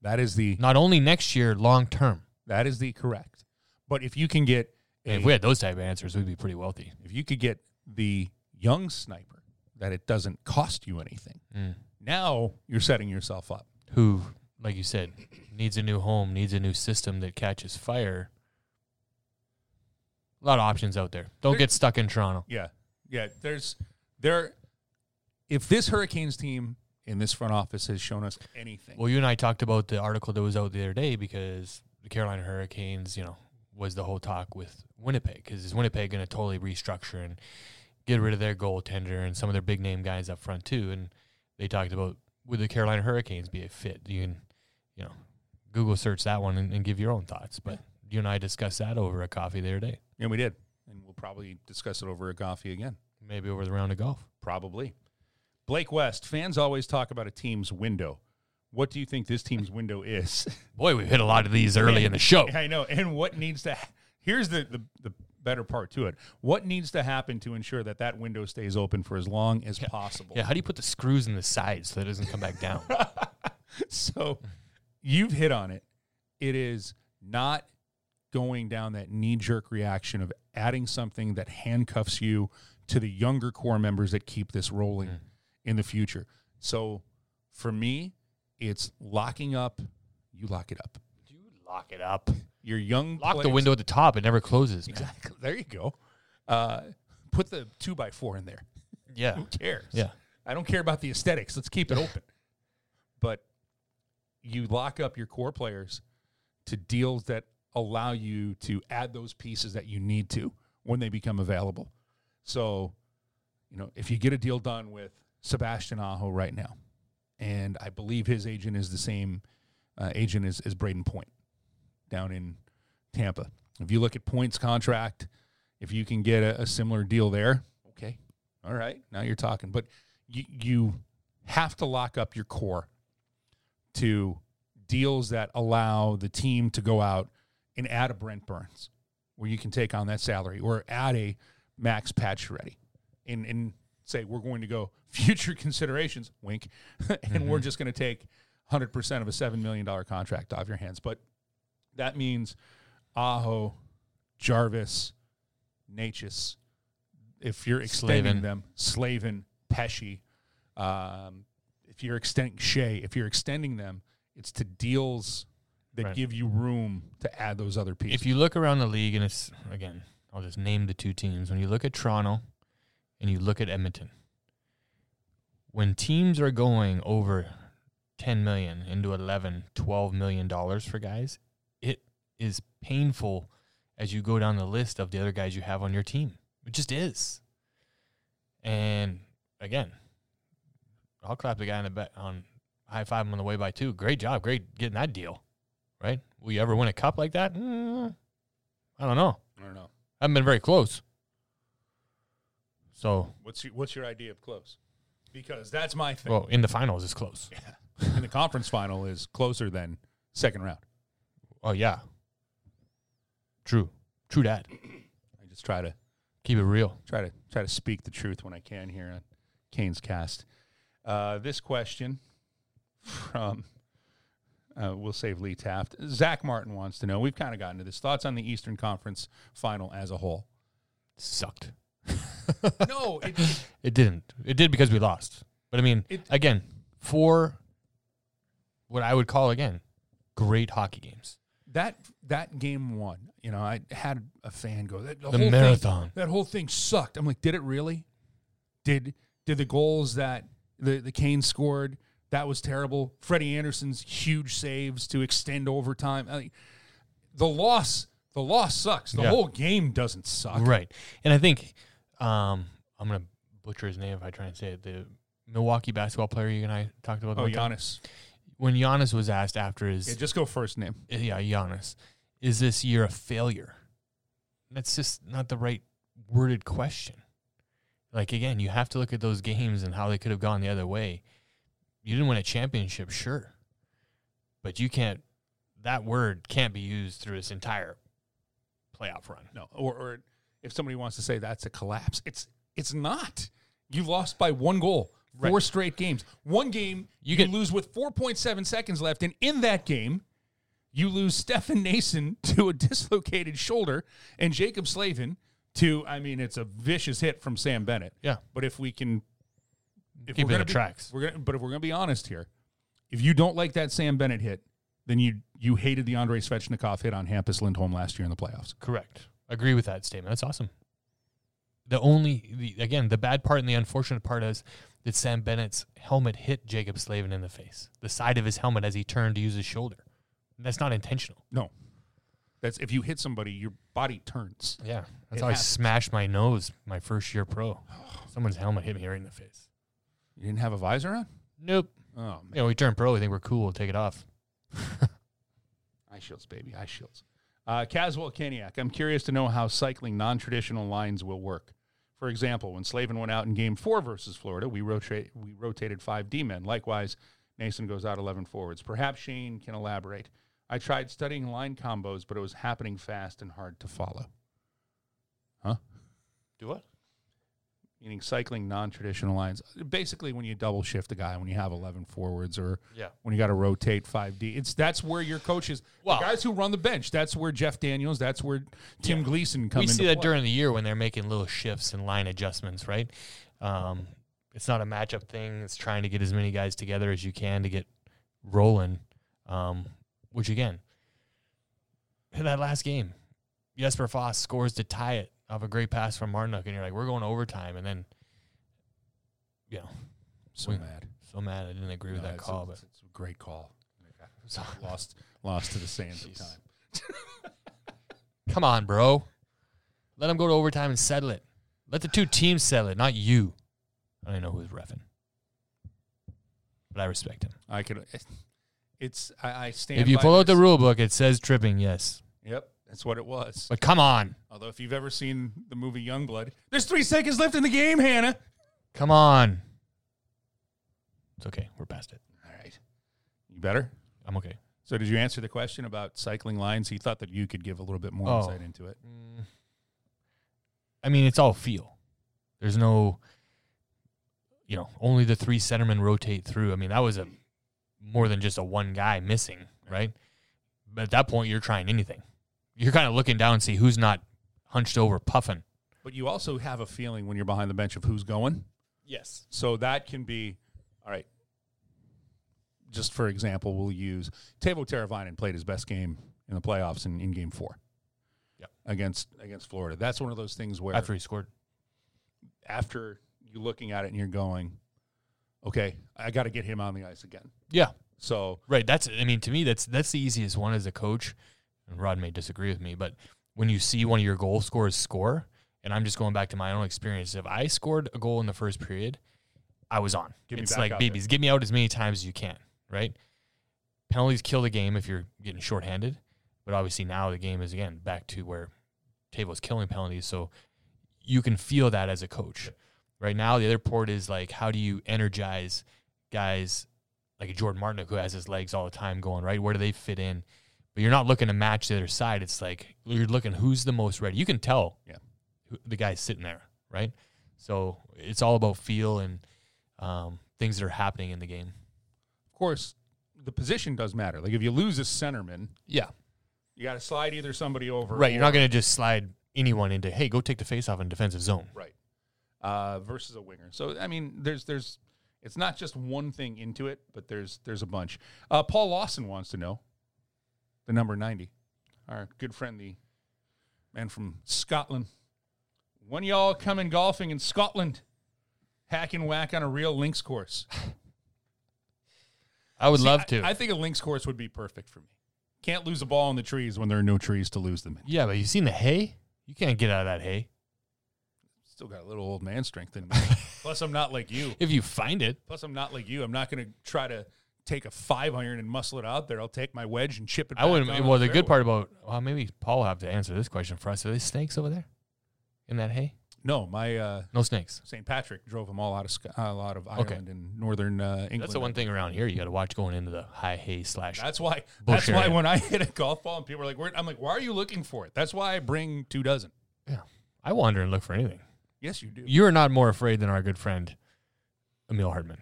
That is the... Not only next year, long term. That is the correct. But if you can get... A, if we had those type of answers, we'd be pretty wealthy. If you could get the young sniper, that it doesn't cost you anything, mm. now you're setting yourself up. Who, like you said, needs a new home, needs a new system that catches fire. A lot of options out there. Don't there's, get stuck in Toronto. Yeah. Yeah, there's... there. If this Hurricanes team in this front office has shown us anything. Well, you and I talked about the article that was out the other day because the Carolina Hurricanes, you know, was the whole talk with Winnipeg. Because is Winnipeg going to totally restructure and get rid of their goaltender and some of their big-name guys up front too? And they talked about, would the Carolina Hurricanes be a fit? You can, you know, Google search that one and, and give your own thoughts. But yeah. you and I discussed that over a coffee the other day. Yeah, we did. And we'll probably discuss it over a coffee again. Maybe over the round of golf. Probably. Blake West, fans always talk about a team's window. What do you think this team's window is? Boy, we've hit a lot of these early and, in the show. I know. And what needs to ha- – here's the, the, the better part to it. What needs to happen to ensure that that window stays open for as long as yeah. possible? Yeah, how do you put the screws in the sides so that it doesn't come back down? So you've hit on it. It is not going down that knee-jerk reaction of adding something that handcuffs you to the younger core members that keep this rolling. Mm. In the future. So for me, it's locking up. You lock it up. You lock it up. Your young Lock players. The window at the top. It never closes. Man. Exactly. There you go. Uh, put the two by four in there. Yeah. Who cares? Yeah. I don't care about the aesthetics. Let's keep it open. But you lock up your core players to deals that allow you to add those pieces that you need to when they become available. So, you know, if you get a deal done with Sebastian Aho right now, and I believe his agent is the same uh, agent as, as Braden Point down in Tampa. If you look at Point's contract, if you can get a, a similar deal there, okay, all right, now you're talking. But you, you have to lock up your core to deals that allow the team to go out and add a Brent Burns where you can take on that salary, or add a Max Pacioretty and, and say we're going to go future considerations, wink, and mm-hmm. we're just going to take one hundred percent of a seven million dollars contract off your hands. But that means Aho, Jarvis, Nečas, if you're extending Slavin. them, Slavin, Pesce, um, if you're extending Skjei, if you're extending them, it's to deals that right. give you room to add those other pieces. If you look around the league, and it's, again, I'll just name the two teams. When you look at Toronto and you look at Edmonton, when teams are going over ten million dollars into eleven, twelve million dollars for guys, it is painful as you go down the list of the other guys you have on your team. It just is. And, again, I'll clap the guy in the back on high five him on the way by two. Great job. Great getting that deal, right? Will you ever win a cup like that? Mm, I don't know. I don't know. I haven't been very close. So what's your, what's your idea of close? Because that's my thing. Well, in the finals is close. Yeah. In the conference final is closer than second round. Oh, yeah. True. True that. I just try to keep it real. Try to try to speak the truth when I can here on Canes Cast. Uh, this question from, uh, we'll save Lee Taft. Zach Martin wants to know, we've kind of gotten to this, thoughts on the Eastern Conference final as a whole. Sucked. No, it, it, it didn't. It did because we lost. But, I mean, it, again, four, what I would call, again, great hockey games. That that game one, you know, I had a fan go, that, the, the whole marathon. Thing, that whole thing sucked. I'm like, did it really? Did did the goals that the, the Canes scored, that was terrible. Freddie Anderson's huge saves to extend overtime. I mean, the loss, the loss sucks. The yeah. whole game doesn't suck. Right. And I think um, I'm going to butcher his name if I try and say it. The Milwaukee basketball player you and I talked about. Oh, Giannis. Time. When Giannis was asked after his... Yeah, just go first name. Yeah, Giannis. Is this year a failure? That's just not the right worded question. Like, again, you have to look at those games and how they could have gone the other way. You didn't win a championship, sure. But you can't... That word can't be used through this entire playoff run. No, or, or if somebody wants to say that's a collapse, it's it's not. You lost by one goal. Four right. straight games. One game, you, you get, lose with four point seven seconds left, and in that game, you lose Stefan Nason to a dislocated shoulder and Jacob Slavin to, I mean, it's a vicious hit from Sam Bennett. Yeah. But if we can... If Keep we're it gonna the be, tracks. We're gonna, but if we're going to be honest here, if you don't like that Sam Bennett hit, then you you hated the Andrei Svechnikov hit on Hampus Lindholm last year in the playoffs. Correct. Agree with that statement. That's awesome. The only... The, again, the bad part and the unfortunate part is... that Sam Bennett's helmet hit Jacob Slavin in the face, the side of his helmet as he turned to use his shoulder. And that's not intentional. No. That's if you hit somebody, your body turns. Yeah. That's it how happens. I smashed my nose my first year pro. Someone's helmet hit me right in the face. You didn't have a visor on? Nope. Oh, man. You know, we turn pro. We think we're cool. We'll take it off. Eye shields, baby. Eye shields. Uh, Caswell Keniak, I'm curious to know how cycling non-traditional lines will work. For example, when Slavin went out in Game four versus Florida, we, rotate, we rotated five D-men. Likewise, Nason goes out eleven forwards. Perhaps Shane can elaborate. I tried studying line combos, but it was happening fast and hard to follow. Huh? Do what? Meaning cycling non-traditional lines. Basically, when you double shift a guy, when you have eleven forwards, or yeah. when you got to rotate five D, it's that's where your coaches, well, the guys who run the bench, that's where Jeff Daniels, that's where Tim yeah. Gleason comes in. We see that play. During the year when they're making little shifts and line adjustments, right? Um, it's not a matchup thing. It's trying to get as many guys together as you can to get rolling, um, which, again, in that last game, Jesper Fast scores to tie it. Of a great pass from Martinuk, and you're like, we're going to overtime, and then, you know. So we, mad. So mad I didn't agree no, with that call. A, but it's a great call. Yeah. lost lost to the sands Jeez. of time. Come on, bro. Let them go to overtime and settle it. Let the two teams settle it, not you. I don't even know who's reffing. But I respect him. I could. It's, I, I stand If you by pull out the rule book, it says tripping, yes. Yep. That's what it was. But come on. Although, if you've ever seen the movie Youngblood, there's three seconds left in the game, Hannah. Come on. It's okay. We're past it. All right. You better? I'm okay. So did you answer the question about cycling lines? He thought that you could give a little bit more oh. insight into it. Mm. I mean, it's all feel. There's no, you know, only the three centermen rotate through. I mean, that was a more than just a one guy missing, right? But at that point, you're trying anything. You're kind of looking down and see who's not hunched over puffing. But you also have a feeling when you're behind the bench of who's going. Yes. So that can be, all right, just for example, we'll use Teuvo Teräväinen played his best game in the playoffs in, in game four yep. against against Florida. That's one of those things where. After he scored. After you're looking at it and you're going, okay, I got to get him on the ice again. Yeah. So. Right. That's, I mean, to me, that's that's the easiest one as a coach. And Rod may disagree with me, but when you see one of your goal scorers score, and I'm just going back to my own experience. If I scored a goal in the first period, I was on. It's like babies. Get me out as many times as you can, right? Penalties kill the game if you're getting shorthanded. But obviously now the game is, again, back to where Teuvo's killing penalties. So you can feel that as a coach. Right now the other part is, like, how do you energize guys like a Jordan Martinook who has his legs all the time going, right? Where do they fit in? But you're not looking to match the other side. It's like you're looking who's the most ready. You can tell. Yeah. The guy's sitting there, right? So it's all about feel and um, things that are happening in the game. Of course, the position does matter. Like if you lose a centerman, yeah, you got to slide either somebody over. Right, you're not going to just slide anyone into, hey, go take the faceoff in defensive zone. Right, uh, versus a winger. So, I mean, there's there's it's not just one thing into it, but there's there's a bunch. Uh, Paul Lawson wants to know the number ninety. Our good friend, the man from Scotland. When y'all coming golfing in Scotland, hack and whack on a real links course. I would See, love to. I, I think a links course would be perfect for me. Can't lose a ball in the trees when there are no trees to lose them in. Yeah, but you seen the hay? You can't get out of that hay. Still got a little old man strength in me. Plus, I'm not like you. If you find it. Plus, I'm not like you. I'm not going to try to take a five iron and muscle it out there. I'll take my wedge and chip it back. I wouldn't. Well, the, the good part about, well, maybe Paul will have to answer this question for us. Are there snakes over there? In that hay? No, my uh, no snakes. Saint Patrick drove them all out of uh, out of Ireland okay. and northern uh, England. That's the one thing around here you got to watch going into the high hay slash. That's why. That's area. Why when I hit a golf ball and people are like, where, I'm like, why are you looking for it? That's why I bring two dozen. Yeah, I wander and look for anything. Yes, you do. You are not more afraid than our good friend Emil Hartman.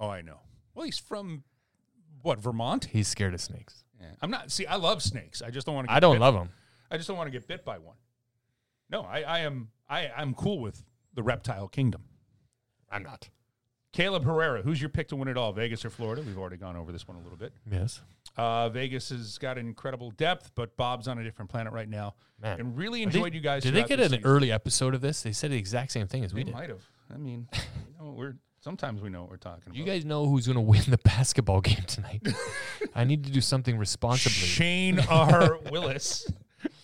Oh, I know. Well, he's from what, Vermont? He's scared of snakes. Yeah. I'm not. See, I love snakes. I just don't want to. I don't bit. love them. I just don't want to get bit by one. No, I, I am I, I'm cool with the reptile kingdom. I'm not. Caleb Herrera, who's your pick to win it all, Vegas or Florida? We've already gone over this one a little bit. Yes. Uh, Vegas has got incredible depth, but Bob's on a different planet right now. Man. And really enjoyed they, you guys. Did they get an season. early episode of this? They said the exact same thing as they we did. They might have. I mean, you know, we're sometimes we know what we're talking about. You guys know who's going to win the basketball game tonight. I need to do something responsibly. Shane R. Willis.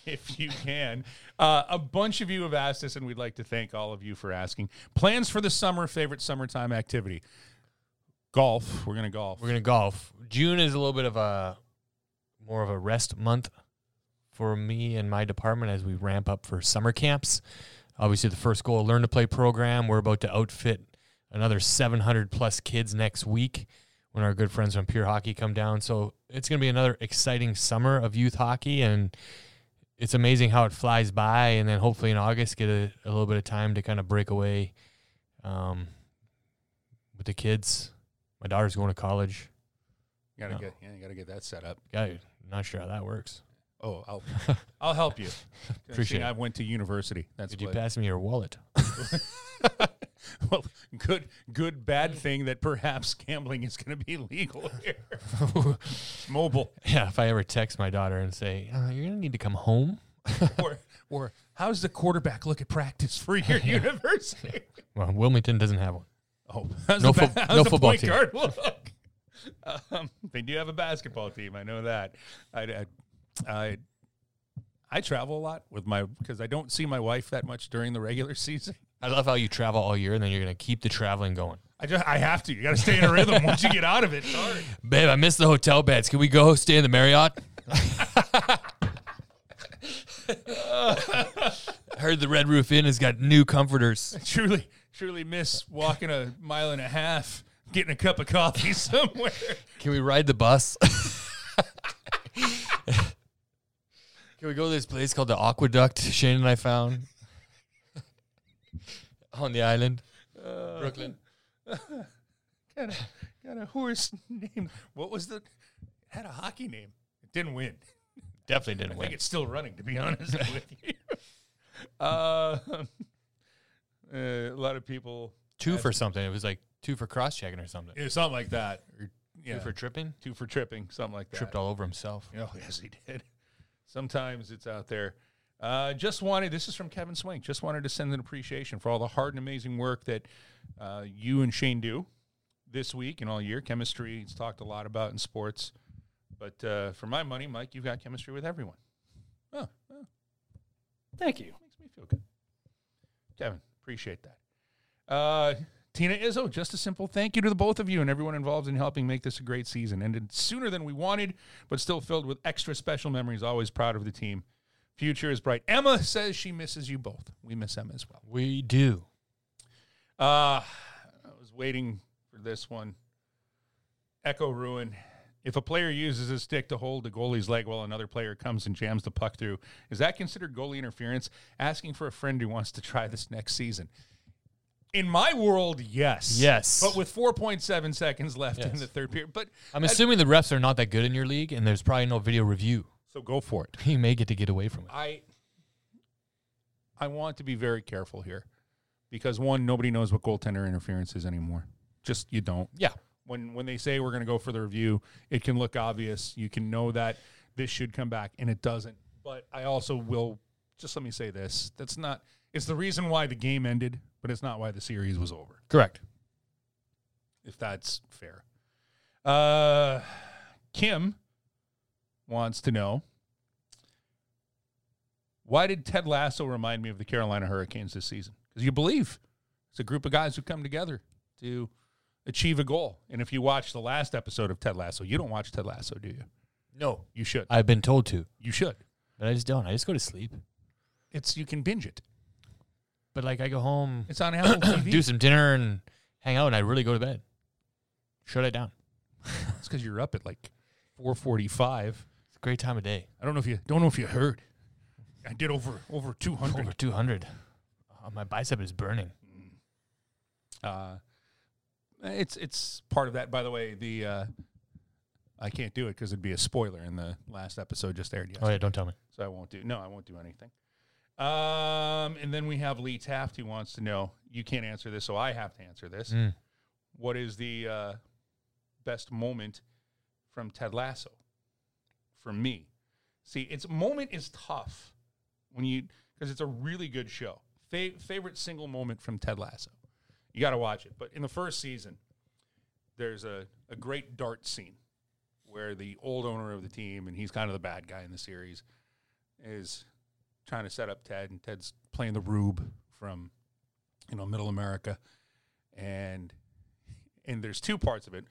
If you can. Uh, a bunch of you have asked us, and we'd like to thank all of you for asking. Plans for the summer, favorite summertime activity? Golf. We're going to golf. We're going to golf. June is a little bit of a more of a rest month for me and my department as we ramp up for summer camps. Obviously, the first goal, Learn to Play program. We're about to outfit another seven hundred plus kids next week when our good friends from Pure Hockey come down. So it's going to be another exciting summer of youth hockey, and it's amazing how it flies by, and then hopefully in August get a, a little bit of time to kind of break away um, with the kids. My daughter's going to college. You gotta no. get, yeah, you gotta get that set up. Yeah, not sure how that works. Oh, I'll, I'll help you. Appreciate. See, I went to university. That's Did what. You pass me your wallet? Well, good, good, bad thing that perhaps gambling is going to be legal here. Mobile. Yeah, if I ever text my daughter and say, uh, you're going to need to come home. or, or how's the quarterback look at practice for your yeah. university? Well, Wilmington doesn't have one. Oh, how's no, the, fo- how's no the football point team. Guard look? um, they do have a basketball team. I know that. I, I, I, I travel a lot with my because I don't see my wife that much during the regular season. I love how you travel all year, and then you're going to keep the traveling going. I just, I have to. You got to stay in a rhythm. Once you get out of it, it's hard. Babe, I missed the hotel beds. Can we go stay in the Marriott? Heard the Red Roof Inn has got new comforters. I truly, truly miss walking a mile and a half, getting a cup of coffee somewhere. Can we ride the bus? Can we go to this place called the Aqueduct Shane and I found on the island? Uh, Brooklyn. Uh, got, a, got a horse named... What was the... Had a hockey name. It didn't win. Definitely didn't I win. I think it's still running, to be honest with you. Uh, uh, a lot of people... Two for something. It was like two for cross-checking or something. It was something like that. Or, yeah. Two for tripping? Two for tripping, something like that. Tripped all over himself. Oh, yes, he did. Sometimes it's out there. Uh, just wanted, this is from Kevin Swink, just wanted to send an appreciation for all the hard and amazing work that uh, you and Shane do this week and all year. Chemistry, it's talked a lot about in sports. But uh, for my money, Mike, you've got chemistry with everyone. Oh, oh. Thank you. Makes me feel good. Kevin, appreciate that. Uh, Tina Izzo, just a simple thank you to the both of you and everyone involved in helping make this a great season. Ended sooner than we wanted, but still filled with extra special memories. Always proud of the team. Future is bright. Emma says she misses you both. We miss Emma as well. We do. Uh, I was waiting for this one. Echo Ruin. If a player uses his stick to hold the goalie's leg while another player comes and jams the puck through, is that considered goalie interference? Asking for a friend who wants to try this next season. In my world, yes. Yes. But with four point seven seconds left yes. in the third period. But I'm assuming the refs are not that good in your league, and there's probably no video review. So go for it. You may get to get away from it. I I want to be very careful here because, one, nobody knows what goaltender interference is anymore. Just you don't. Yeah. When, when they say we're going to go for the review, it can look obvious. You can know that this should come back, and it doesn't. But I also will just let me say this. That's not – it's the reason why the game ended. But it's not why the series was over. Correct. If that's fair. Uh, Kim wants to know, why did Ted Lasso remind me of the Carolina Hurricanes this season? Because you believe it's a group of guys who come together to achieve a goal. And if you watch the last episode of Ted Lasso, you don't watch Ted Lasso, do you? No. You should. I've been told to. You should. But I just don't. I just go to sleep. It's you can binge it. But, like, I go home, it's on Apple T V. Do some dinner and hang out, and I really go to bed. Shut it down. It's because you're up at, like, four forty-five. It's a great time of day. I don't know if you don't know if you heard. I did over over two hundred. Over two hundred. Oh, my bicep is burning. Uh, it's it's part of that. By the way, the uh, I can't do it because it'd be a spoiler in the last episode just aired yesterday. Oh, yeah, don't tell me. So I won't do. No, I won't do anything. Um, and then we have Lee Taft who wants to know, you can't answer this, so I have to answer this. Mm. What is the uh, best moment from Ted Lasso? For me. See, it's moment is tough when you because it's a really good show. Fa- favorite single moment from Ted Lasso. You got to watch it. But in the first season, there's a, a great dart scene where the old owner of the team, and he's kind of the bad guy in the series, is trying to set up Ted, and Ted's playing the Rube from, you know, Middle America. And and there's two parts of it.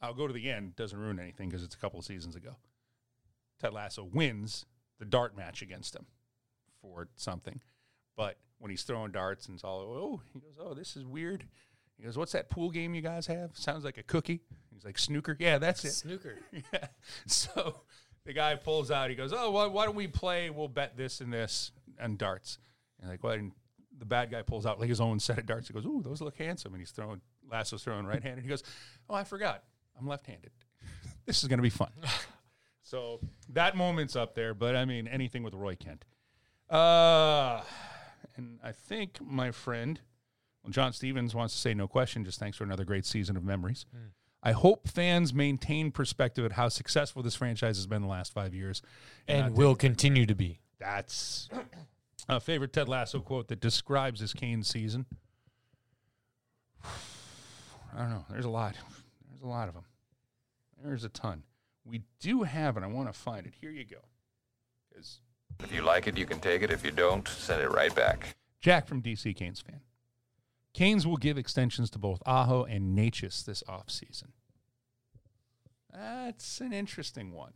I'll go to the end. Doesn't ruin anything because it's a couple of seasons ago. Ted Lasso wins the dart match against him for something. But when he's throwing darts and it's all, oh, he goes, oh, this is weird. He goes, what's that pool game you guys have? Sounds like a cookie. He's like, snooker? Yeah, that's it. Snooker. Yeah. So... the guy pulls out. He goes, oh, well, why don't we play? We'll bet this and this and darts. And like, well, and the bad guy pulls out like his own set of darts. He goes, ooh, those look handsome. And he's throwing, Lasso's throwing right-handed. He goes, oh, I forgot. I'm left-handed. This is going to be fun. So that moment's up there, but, I mean, anything with Roy Kent. Uh, and I think my friend, well, John Stevens wants to say no question, just thanks for another great season of memories. Mm. I hope fans maintain perspective at how successful this franchise has been the last five years. And, and will continue to be. That's a favorite Ted Lasso quote that describes this Canes season. I don't know. There's a lot. There's a lot of them. There's a ton. We do have it. I want to find it. Here you go. If you like it, you can take it. If you don't, send it right back. Jack from D C Canes fan. Canes will give extensions to both Aho and Nečas this offseason. That's an interesting one.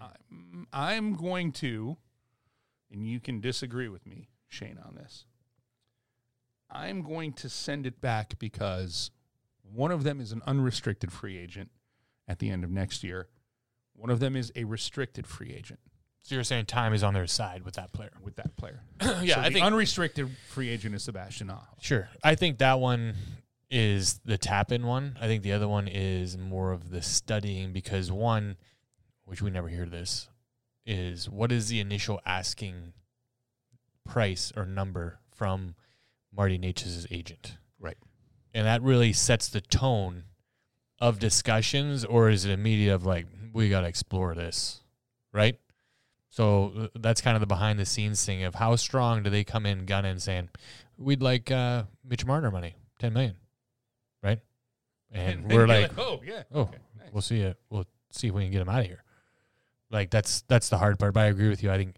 I'm, I'm going to, and you can disagree with me, Shane, on this. I'm going to send it back because one of them is an unrestricted free agent at the end of next year. One of them is a restricted free agent. So you're saying time is on their side with that player? With that player. yeah, so I the think unrestricted free agent is Sebastian Aho. Sure. I think that one is the tap-in one. I think the other one is more of the studying because one, which we never hear this, is what is the initial asking price or number from Marty Nečas' agent? Right. And that really sets the tone of discussions, or is it immediate of like, we got to explore this, right? So that's kind of the behind-the-scenes thing of how strong do they come in gunning saying, we'd like uh, Mitch Marner money, ten million dollars, right? And, and we're like, like, oh, yeah. Oh, okay, nice. We'll see it. We'll see if we can get him out of here. Like, that's that's the hard part, but I agree with you. I think,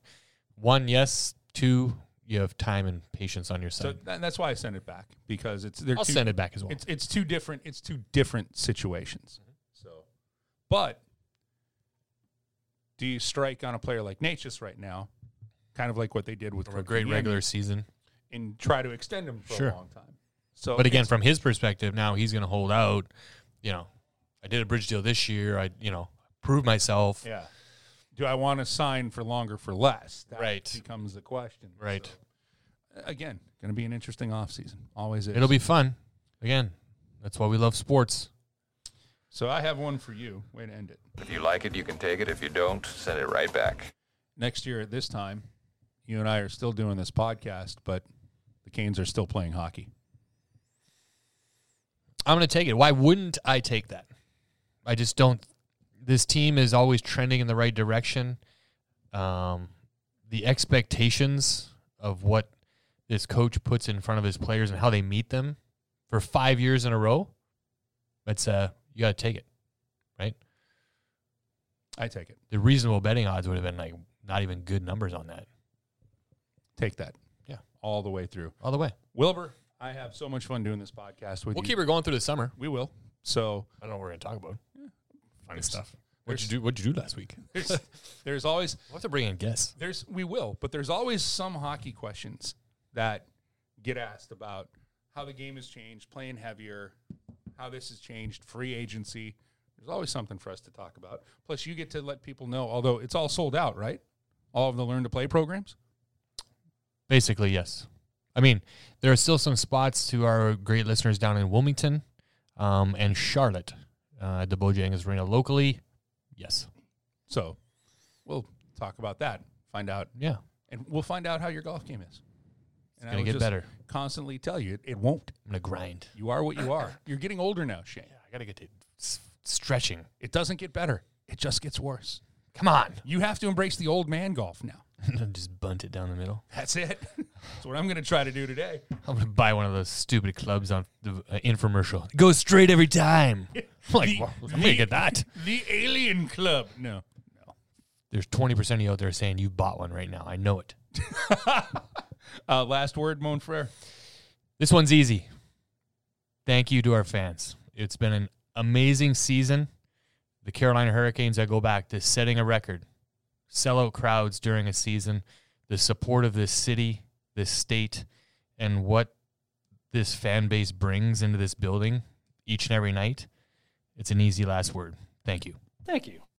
one, yes, two, you have time and patience on your side. So th- that's why I sent it back, because it's they're I'll two, send it back as well. It's it's two different it's two different situations. Mm-hmm. So, but do you strike on a player like Nečas right now, kind of like what they did with a great regular season, and try to extend him for sure. a long time? So, but again, from his perspective, now he's going to hold out. You know, I did a bridge deal this year. I you know proved myself. Yeah. Do I want to sign for longer for less? That right. becomes the question. Right. So, again, going to be an interesting offseason. Always is. It'll be fun. Again, that's why we love sports. So I have one for you. Way to end it. If you like it, you can take it. If you don't, send it right back. Next year at this time, you and I are still doing this podcast, but the Canes are still playing hockey. I'm going to take it. Why wouldn't I take that? I just don't. This team is always trending in the right direction. Um, the expectations of what this coach puts in front of his players and how they meet them for five years in a row, that's uh, you got to take it, right? I take it. The reasonable betting odds would have been like not even good numbers on that. Take that. Yeah. All the way through. All the way. Wilbur, I have so much fun doing this podcast with we'll you. We'll keep her going through the summer. We will. So I don't know what we're going to talk about. Funny stuff. What'd you do? What'd you do last week? There's, there's always. We'll have to bring in guests. There's, we will, but there's always some hockey questions that get asked about how the game has changed, playing heavier, how this has changed, free agency. There's always something for us to talk about. Plus, you get to let people know. Although it's all sold out, right? All of the Learn to Play programs. Basically, yes. I mean, there are still some spots to our great listeners down in Wilmington um, and Charlotte. Uh, at the Bojangles Arena locally, yes. So we'll talk about that, find out. Yeah. And we'll find out how your golf game is. It's going to get just better. Constantly tell you, it, it won't. I'm going to grind. You are what you are. You're getting older now, Shane. Yeah, I got to get to s- stretching. It doesn't get better. It just gets worse. Come on. You have to embrace the old man golf now. Just bunt it down the middle. That's it. That's what I'm going to try to do today. I'm going to buy one of those stupid clubs on the uh, infomercial. Go straight every time. I'm like, the, well, I'm going to get that. The alien club. No. No. There's twenty percent of you out there saying you bought one right now. I know it. uh, last word, Mon Frere. This one's easy. Thank you to our fans. It's been an amazing season. The Carolina Hurricanes, I go back to setting a record. Sellout crowds during a season, the support of this city, this state, and what this fan base brings into this building each and every night. It's an easy last word. Thank you. Thank you.